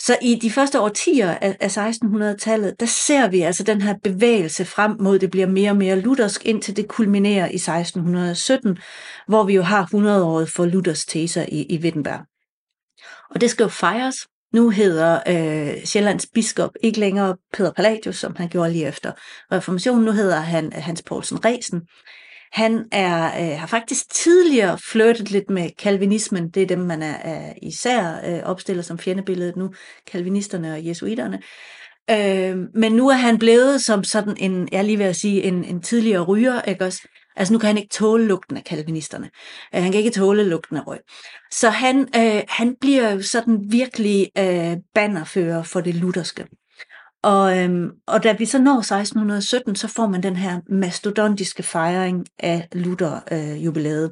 Så i de første årtier af sekstenhundredetallet, der ser vi altså den her bevægelse frem mod, det bliver mere og mere luthersk, indtil det kulminerer i seksten sytten, hvor vi jo har hundrede-året for Luthers teser i, i Wittenberg. Og det skal jo fejres. Nu hedder øh, Sjællands biskop ikke længere Peder Palladius, som han gjorde lige efter reformationen. Nu hedder han Hans Poulsen Resen. Han er, øh, har faktisk tidligere flirtet lidt med kalvinismen. Det er dem, man er, er især øh, opstillet som fjendebilledet nu, kalvinisterne og jesuiterne. Øh, men nu er han blevet som sådan en, jeg lige ved at sige, en, en tidligere ryger, ikke også? Altså nu kan han ikke tåle lugten af kalvinisterne. Øh, han kan ikke tåle lugten af røg. Så han, øh, han bliver jo sådan virkelig øh, bannerfører for det lutherske. Og, øhm, og da vi så når seksten sytten, så får man den her mastodontiske fejring af Luther-jubilæet. Øh,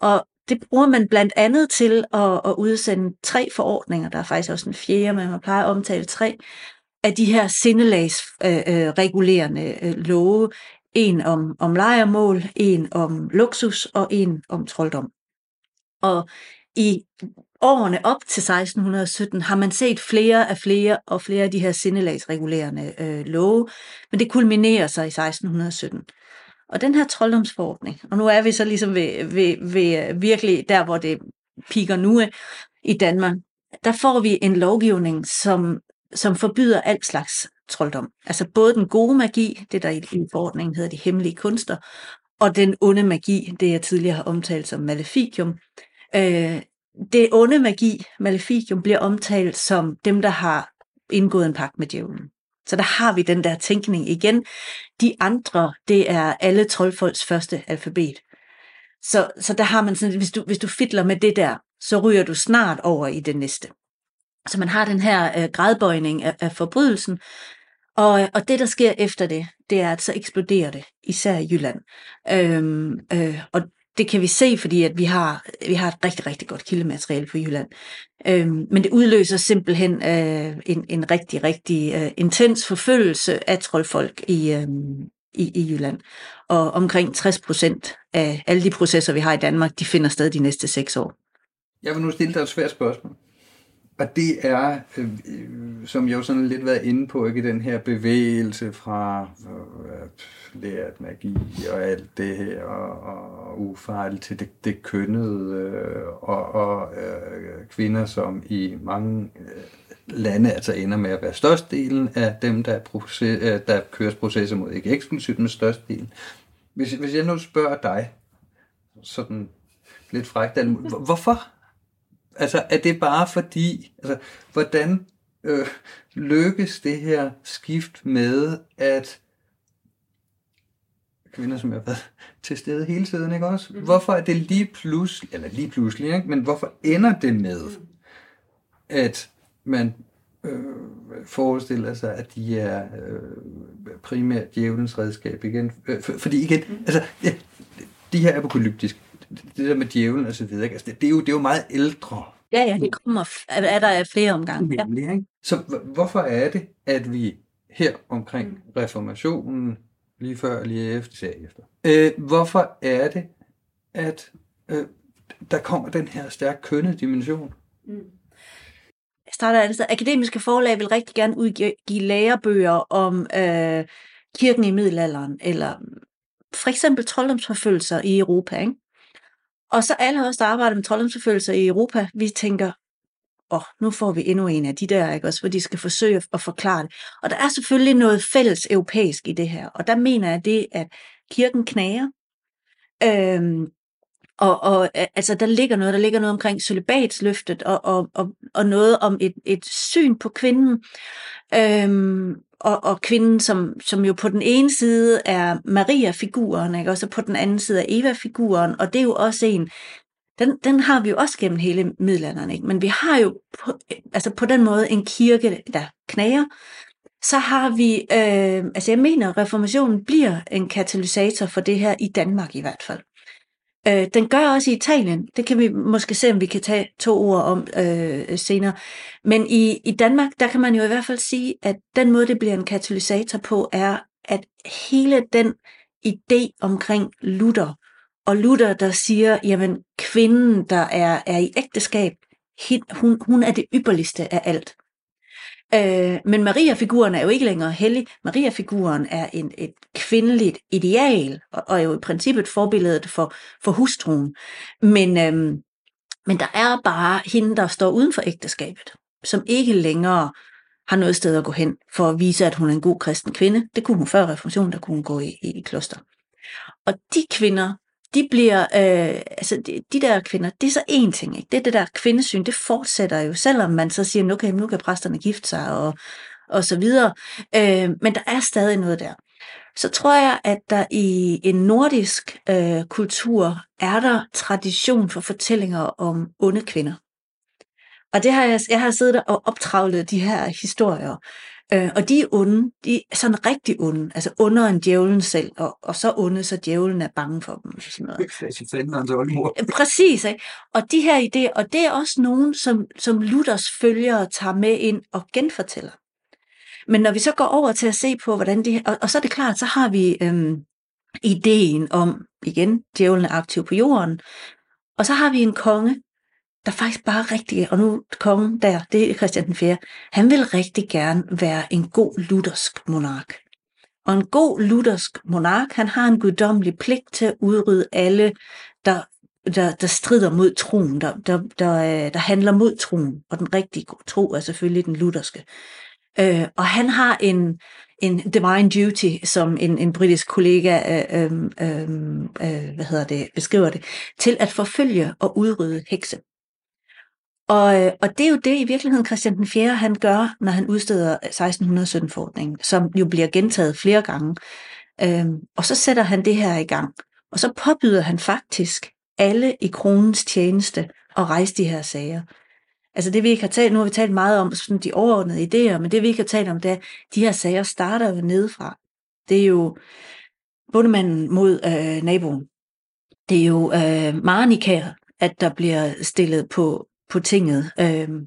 og det bruger man blandt andet til at, at udsende tre forordninger, der er faktisk også en fjerde, men man plejer at omtale tre, af de her sindelagsregulerende øh, øh, love. En om, om lejermål, en om luksus og en om trolddom. Og i årene op til seksten sytten har man set flere af flere og flere af de her sindelagsregulerende øh, love, men det kulminerer sig i seksten sytten. Og den her trolddomsforordning, og nu er vi så ligesom ved, ved, ved virkelig der, hvor det piker nu i Danmark, der får vi en lovgivning, som, som forbyder alt slags trolddom. Altså både den gode magi, det der i, i forordningen hedder de hemmelige kunster, og den onde magi, det jeg tidligere har omtalt som maleficium. Øh, Det onde magi, maleficium, bliver omtalt som dem, der har indgået en pagt med djævlen. Så der har vi den der tænkning igen. De andre, det er alle troldfolks første alfabet. Så, så der har man sådan, hvis du, hvis du fidler med det der, så ryger du snart over i det næste. Så man har den her øh, gradbøjning af, af forbrydelsen. Og, og det, der sker efter det, det er, at så eksploderer det, især i Jylland. Øhm, øh, og det kan vi se, fordi at vi har vi har et rigtig, rigtig godt kildemateriale på Jylland. Øhm, men det udløser simpelthen øh, en, en rigtig, rigtig øh, intens forfølgelse af troldfolk i, øh, i, i Jylland. Og omkring tres procent af alle de processer, vi har i Danmark, de finder sted de næste seks år. Jeg vil nu stille dig et svært spørgsmål. Og det er, øh, som jeg jo sådan lidt været inde på, ikke, den her bevægelse fra øh, lært magi og alt det her, og, og ufarligt til det, det kønnede, øh, og, og øh, kvinder, som i mange øh, lande altså ender med at være størstdelen af dem, der, proces, øh, der køres processer mod, ikke eksklusivt, men størstdelen. Hvis, hvis jeg nu spørger dig, sådan lidt frækt, hvorfor? Altså, er det bare fordi, altså, hvordan øh, lykkes det her skift med, at kvinder, som jeg har været til stede hele tiden, ikke også? Hvorfor er det lige pludselig, eller lige pludselig, ikke? Men hvorfor ender det med, at man øh, forestiller sig, at de er øh, primært djævelens redskab igen? Øh, for, fordi igen, altså, ja, de her apokalyptiske. Det der med djævlen og så videre, ikke? Altså, det, det, er jo, det er jo meget ældre. Ja, ja, det kommer f- er der af flere omgange. Ja. Nemlig, ikke? Så h- hvorfor er det, at vi her omkring reformationen, lige før og lige efter, ser efter, øh, hvorfor er det, at øh, der kommer den her stærk kønnet dimension? Mm. Jeg starter altså, akademiske forlag vil rigtig gerne udgive lærebøger om øh, kirken i middelalderen, eller for eksempel trolddomsforfølgelser i Europa, ikke? Og så alle os, der arbejder med trolddomsforfølgelser i Europa, vi tænker, åh, oh, nu får vi endnu en af de der, ikke også, hvor de skal forsøge at forklare det. Og der er selvfølgelig noget fælles europæisk i det her, og der mener jeg det, at kirken knager, øhm, og, og altså, der ligger noget, der ligger noget omkring cølibatsløftet, og, og, og, og noget om et, et syn på kvinden, øhm, Og, og kvinden, som, som jo på den ene side er Maria-figuren, ikke? Og så på den anden side er Eva-figuren, og det er jo også en, den, den har vi jo også gennem hele middelalderen, ikke? Men vi har jo på, altså på den måde en kirke, der knager. Så har vi, øh, altså jeg mener, reformationen bliver en katalysator for det her i Danmark i hvert fald. Øh, den gør også i Italien. Det kan vi måske se, om vi kan tage to ord om øh, senere. Men i, i Danmark, der kan man jo i hvert fald sige, at den måde, det bliver en katalysator på, er, at hele den idé omkring Luther, og Luther, der siger, jamen kvinden, der er, er i ægteskab, hun, hun er det ypperligste af alt. Øh, men Maria-figuren er jo ikke længere hellig. Maria-figuren er en, et kvindeligt ideal, og, og er jo i princippet forbilledet for, for hustruen. Men, øh, men der er bare hende, der står uden for ægteskabet, som ikke længere har noget sted at gå hen for at vise, at hun er en god kristen kvinde. Det kunne hun før reformationen, der kunne hun gå i, i, i kloster. Og de kvinder, de bliver, øh, altså de, de der kvinder, det er så én ting, ikke? Det er det der kvindesyn, det fortsætter jo, selvom man så siger, okay, nu kan præsterne gifte sig, og, og så videre. Øh, men der er stadig noget der. Så tror jeg, at der i en nordisk øh, kultur er der tradition for fortællinger om onde kvinder. Og det har jeg, jeg har siddet og optravlet de her historier. Øh, og de er onde, de er sådan rigtig onde, altså ondere end djævlen selv, og, og så onde, så djævlen er bange for dem. Sådan noget. Præcis, ikke? Og de her idéer, og det er også nogen, som, som Luthers følgere tager med ind og genfortæller. Men når vi så går over til at se på, hvordan det, og, og så er det klart, så har vi øhm, ideen om, igen, djævlen er aktiv på jorden, og så har vi en konge, der faktisk bare rigtig, og nu kongen der, det er Christian den fjerde, han vil rigtig gerne være en god luthersk monark. Og en god luthersk monark, han har en guddommelig pligt til at udrydde alle, der, der, der strider mod troen, der, der, der, der handler mod troen. Og den rigtige tro er selvfølgelig den lutherske. Øh, og han har en, en divine duty, som en, en britisk kollega øh, øh, øh, hvad hedder det, beskriver det, til at forfølge og udrydde hekse. Og, og det er jo det i virkeligheden Christian den fjerde han gør, når han udsteder seksten sytten-forordningen, som jo bliver gentaget flere gange. Øhm, og så sætter han det her i gang. Og så påbyder han faktisk alle i kronens tjeneste at rejse de her sager. Altså det vi ikke har talt, nu har vi talt meget om sådan de overordnede idéer, men det vi ikke har talt om, det er, de her sager starter jo nedefra. Det er jo bondemanden mod øh, naboen. Det er jo øh, marenikæret, at der bliver stillet på på tinget. Øhm.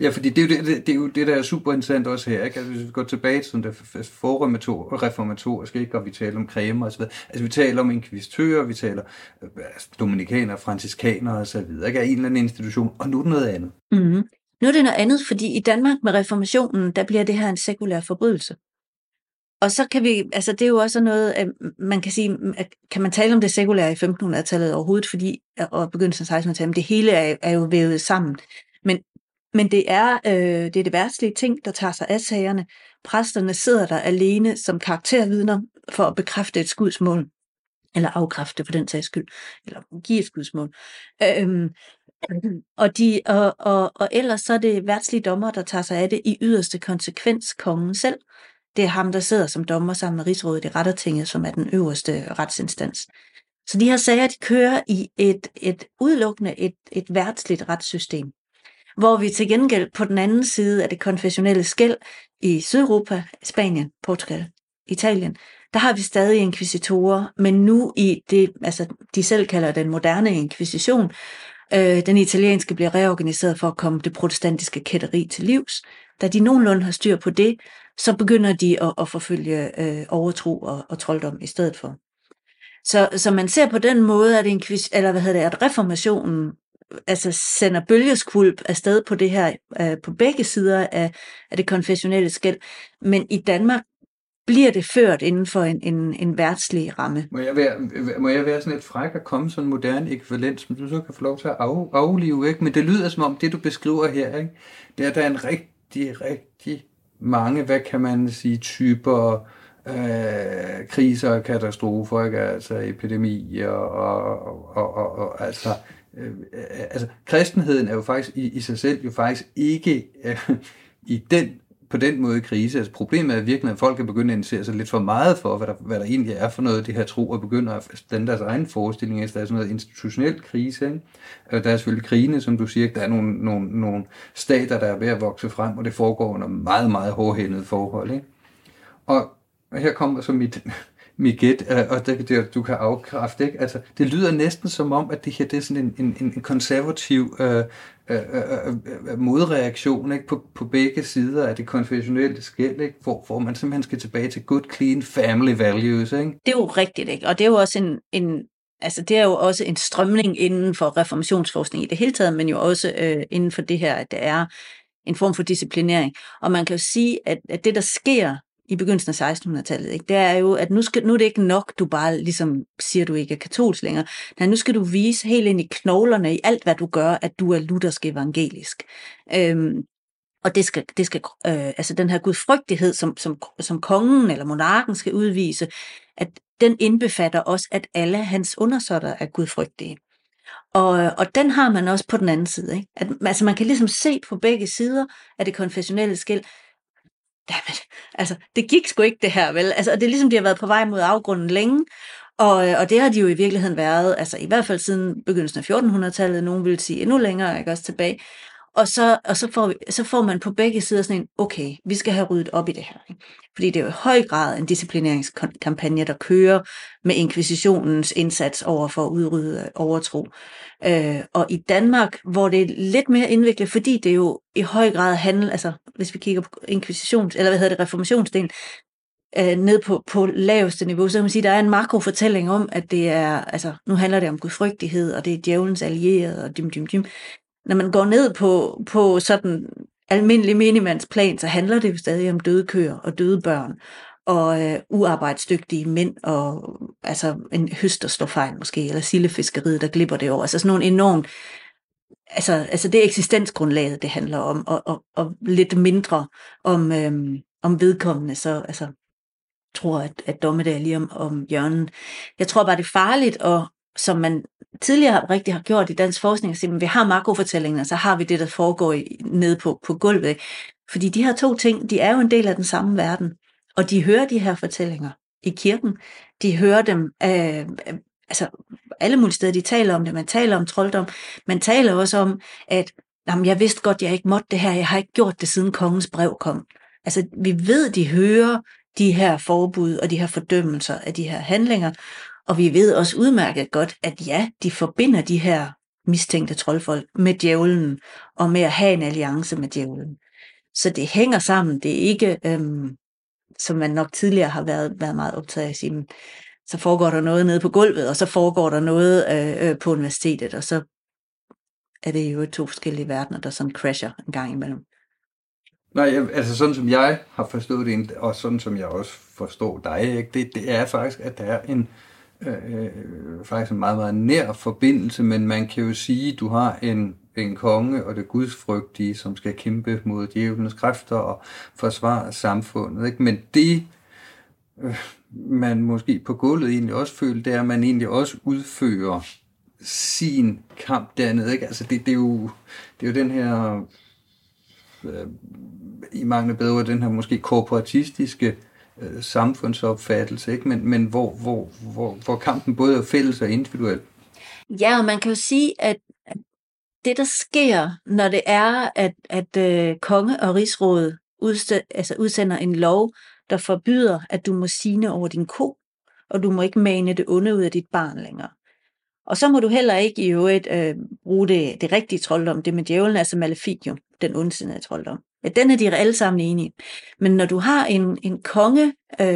Ja, fordi det er, jo det, det er jo det, der er super interessant også her, ikke? Altså, hvis vi går tilbage til sådan der forreformatorisk, ikke? Og vi taler om Kramer og så videre. Altså, vi taler om inkvisitører, vi taler altså, dominikaner, franciskanere og så videre, ikke? En eller anden institution, og nu er det noget andet. Mm-hmm. Nu er det noget andet, fordi i Danmark med reformationen, der bliver det her en sekulær forbrydelse. Og så kan vi, altså det er jo også noget, man kan sige, kan man tale om det sekulære i femtenhundredetallet overhovedet, fordi, og begyndelsen af sekstenhundredetallet, det hele er, er jo vævet sammen. Men, men det, er, øh, det er det værtslige ting, der tager sig af sagerne. Præsterne sidder der alene som karaktervidner for at bekræfte et skudsmål, eller afkræfte for den sags skyld, eller give et skudsmål. Øhm, og, de, og, og, og ellers så er det værtslige dommer, der tager sig af det i yderste konsekvens, kongen selv. Det er ham, der sidder som dommer sammen med Rigsrådet i Rettertinget, som er den øverste retsinstans. Så de her sager, de kører i et, et udelukkende, et, et værtsligt retssystem, hvor vi til gengæld på den anden side af det konfessionelle skel i Sydeuropa, Spanien, Portugal, Italien, der har vi stadig inkvisitorer, men nu i det, altså de selv kalder den moderne inkvisition, øh, den italienske bliver reorganiseret for at komme det protestantiske kætteri til livs. Da de nogenlunde har styr på det, så begynder de at, at forfølge øh, overtro og, og trolddom i stedet for. Så, så man ser på den måde, at, en, eller hvad hedder det, at reformationen altså sender bølgeskvulp afsted på det her, øh, på begge sider af, af det konfessionelle skel. Men i Danmark bliver det ført inden for en, en, en værtslig ramme. Må jeg, være, må jeg være sådan lidt fræk at komme sådan en moderne ekvivalent, som du så kan få lov til at af, aflive, ikke? Men det lyder som om det, du beskriver her, ikke? Det er, der er en rigtig de rigtig mange, hvad kan man sige, typer øh, kriser og katastrofer, ikke? Altså epidemier og, og, og, og, og altså, øh, altså kristenheden er jo faktisk i, i sig selv jo faktisk ikke øh, i den, på den måde krise. Altså problemet er virkelig, at folk er begyndt at interessere sig lidt for meget for, hvad der, hvad der egentlig er for noget af det her tro, og begynder at stande deres egen forestilling, altså der er sådan noget institutionel krise, ikke? Der er selvfølgelig krigene, som du siger, der er nogle, nogle, nogle stater, der er ved at vokse frem, og det foregår under meget, meget hårdhændede forhold, ikke? Og, og her kommer så mit, Miget, og det, det, du kan afkræfte, ikke? Altså, det lyder næsten som om, at det her det er sådan en, en, en konservativ øh, øh, øh, modreaktion, ikke? På, på begge sider af det konfessionelle skel, ikke? Hvor, hvor man simpelthen skal tilbage til good, clean family values. Ikke? Det er jo rigtigt, ikke? Og det er jo også en, en, altså, det er jo også en strømning inden for reformationsforskning i det hele taget, men jo også øh, inden for det her, at der er en form for disciplinering. Og man kan jo sige, at, at det, der sker i begyndelsen af sekstenhundredetallet, ikke? Det er jo, at nu, skal, nu er det ikke nok, du bare ligesom siger, du ikke er katolsk længere. Nej, nu skal du vise helt ind i knoglerne i alt, hvad du gør, at du er luthersk evangelisk. Øhm, og det skal, det skal øh, altså den her gudfrygtighed, som, som, som kongen eller monarken skal udvise, at den indbefatter også, at alle hans undersåtter er gudfrygtige. Og, og den har man også på den anden side. Ikke? At, altså man kan ligesom se på begge sider af det konfessionelle skel. Dammit, altså det gik sgu ikke det her, vel? Altså, og det er ligesom, de har været på vej mod afgrunden længe, og, og det har de jo i virkeligheden været, altså i hvert fald siden begyndelsen af fjortenhundredetallet, nogen vil sige endnu længere, ikke også tilbage. Og så, og så, får, vi, så får man på begge sider sådan en, okay, vi skal have ryddet op i det her. Ikke? Fordi det er jo i høj grad en disciplineringskampagne, der kører med inkvisitionens indsats over for at udrydde overtro. Øh, og i Danmark, hvor det er lidt mere indviklet, fordi det jo i høj grad handler, altså hvis vi kigger på inkvisitions, eller hvad hedder det, reformationsdelen, øh, ned på, på laveste niveau, så kan man sige, at der er en makrofortælling om, at det er, altså nu handler det om gudfrygtighed, og det er djævelens allierede, og dim, dim, dim. Når man går ned på, på sådan almindelig minimandsplan, så handler det jo stadig om døde køer og døde børn, og øh, uarbejdsdygtige mænd, og altså en høst, der står fejl måske, eller sildefiskeriet, der glipper det over. Altså sådan nogle enormt, altså, altså det er eksistensgrundlaget, det handler om, og, og, og lidt mindre om, øh, om vedkommende, så altså, tror at, at dommedag er lige om, om hjørnet. Jeg tror bare, det er farligt at, som man tidligere rigtig har gjort i dansk forskning, at sige, at vi har makrofortællinger, så har vi det, der foregår i, nede på, på gulvet. Fordi de her to ting, de er jo en del af den samme verden, og de hører de her fortællinger i kirken. De hører dem, øh, altså alle mulige steder, de taler om det. Man taler om trolddom, man taler også om, at jamen, jeg vidste godt, jeg ikke måtte det her, jeg har ikke gjort det, siden kongens brev kom. Altså vi ved, de hører de her forbud og de her fordømmelser af de her handlinger, og vi ved også udmærket godt, at ja, de forbinder de her mistænkte troldfolk med djævlen, og med at have en alliance med djævlen. Så det hænger sammen. Det er ikke, øhm, som man nok tidligere har været, været meget optaget af at sige, så foregår der noget nede på gulvet, og så foregår der noget øh, øh, på universitetet, og så er det jo to forskellige verdener, der sådan crasher en gang imellem. Nej, altså sådan som jeg har forstået det, og sådan som jeg også forstår dig, ikke? Det, det er faktisk, at der er en Øh, faktisk en meget, meget nær forbindelse, men man kan jo sige, at du har en, en konge og det gudsfrygtige, som skal kæmpe mod djævelens kræfter og forsvare samfundet. Ikke? Men det, øh, man måske på gulvet egentlig også føler, det er, at man egentlig også udfører sin kamp dernede. Ikke? Altså det, det, er jo, det er jo den her, øh, i mangler bedre, den her måske korporatistiske samfundsopfattelse, ikke? Men, men hvor, hvor, hvor, hvor kampen både er fælles og individuel. Ja, og man kan jo sige, at det, der sker, når det er, at, at øh, konge og rigsråd udste, altså udsender en lov, der forbyder, at du må signe over din ko, og du må ikke mane det onde ud af dit barn længere. Og så må du heller ikke i øvrigt øh, bruge det, det rigtige trolddom, det med djævlen, altså maleficium, den ondsindede trolddom. Ja, den er de alle sammen enige. Men når du har en, en konge, øh,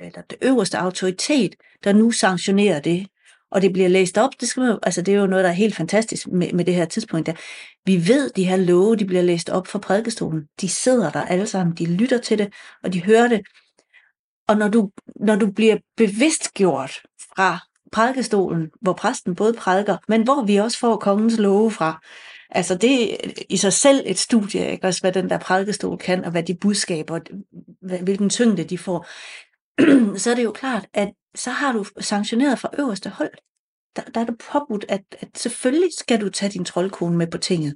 eller det øverste autoritet, der nu sanktionerer det, og det bliver læst op, det, skal man, altså det er jo noget, der er helt fantastisk med, med det her tidspunkt der. Vi ved, de her love, de bliver læst op fra prædikestolen. De sidder der alle sammen, de lytter til det, og de hører det. Og når du, når du bliver bevidstgjort fra prædikestolen, hvor præsten både prædiker, men hvor vi også får kongens love fra, altså det er i sig selv et studie, ikke? Også hvad den der prædikestol kan, og hvad de budskaber, hvilken tyngde de får, så er det jo klart, at så har du sanktioneret fra øverste hold. Der, der er du påbudt, at, at selvfølgelig skal du tage din troldkone med på tinget.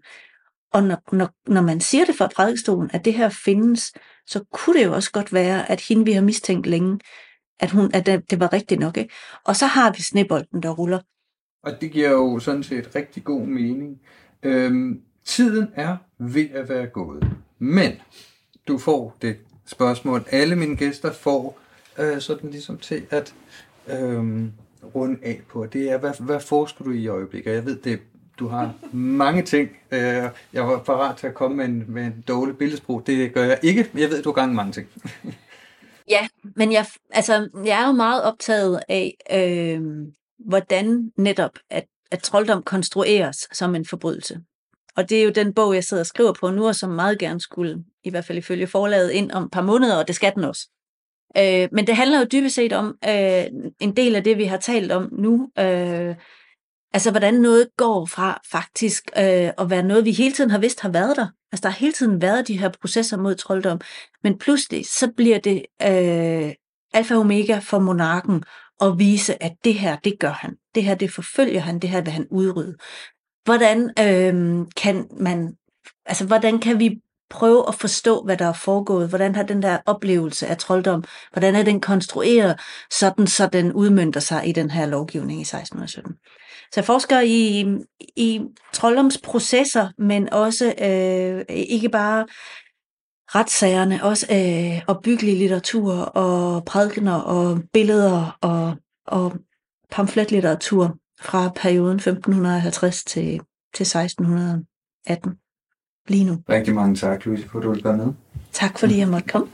Og når, når, når man siger det fra prædikestolen, at det her findes, så kunne det jo også godt være, at hende vi har mistænkt længe, at, hun, at det var rigtigt nok. Ikke? Og så har vi snebolden, der ruller. Og det giver jo sådan set rigtig god mening. Øhm, tiden er ved at være gået, men du får det spørgsmål, alle mine gæster får øh, sådan ligesom til at øh, runde af på. Det er, hvad, hvad forsker du i øjeblikket? Jeg ved, det, du har mange ting. Øh, jeg var parat til at komme med en, med en dårlig billedsprog. Det gør jeg ikke, men jeg ved, at du har gang mange ting. Ja, men jeg, altså, jeg er jo meget optaget af, øh, hvordan netop at, at trolddom konstrueres som en forbrydelse. Og det er jo den bog, jeg sidder og skriver på nu, og som meget gerne skulle, i hvert fald ifølge forlaget, ind om et par måneder, og det skal den også. Øh, men det handler jo dybest set om øh, en del af det, vi har talt om nu. Øh, altså, hvordan noget går fra faktisk øh, at være noget, vi hele tiden har vidst har været der. Altså, der har hele tiden været de her processer mod trolddom. Men pludselig, så bliver det øh, alfa og omega for monarken at vise, at det her, det gør han. Det her, det forfølger han. Det her vil han udrydde. Hvordan øh, kan man, altså hvordan kan vi prøve at forstå, hvad der er foregået? Hvordan har den der oplevelse af trolddom, hvordan er den konstrueret, sådan så den udmønter sig i den her lovgivning i seksten sytten? Så jeg forsker i, i trolddomsprocesser, men også øh, ikke bare retssagerne, også øh, opbyggelig litteratur og prædikener og billeder og, og pamfletlitteratur fra perioden femten halvtreds til, til seksten atten lige nu. Rigtig mange tak, Louise, for at du ville være med. Tak, fordi jeg måtte komme.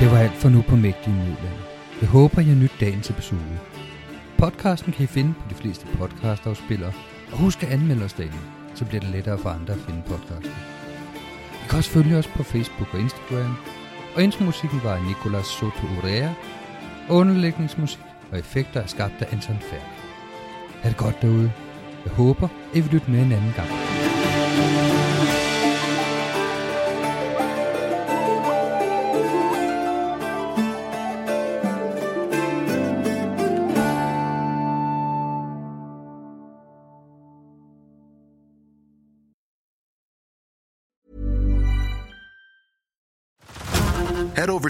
Det var alt for nu på Mægtige Middelalder. Jeg håber, I har nydt dagens episode. Podcasten kan I finde på de fleste podcastafspillere, og husk at anmelde os derinde, så bliver det lettere for andre at finde podcasten. I kan også følge os på Facebook og Instagram, og intromusikken var af Nicolas Soto Urea, og underlægningsmusik og effekter er skabt af Anton Færd. Er det godt derude? Jeg håber, I vil lytte med en anden gang. Head over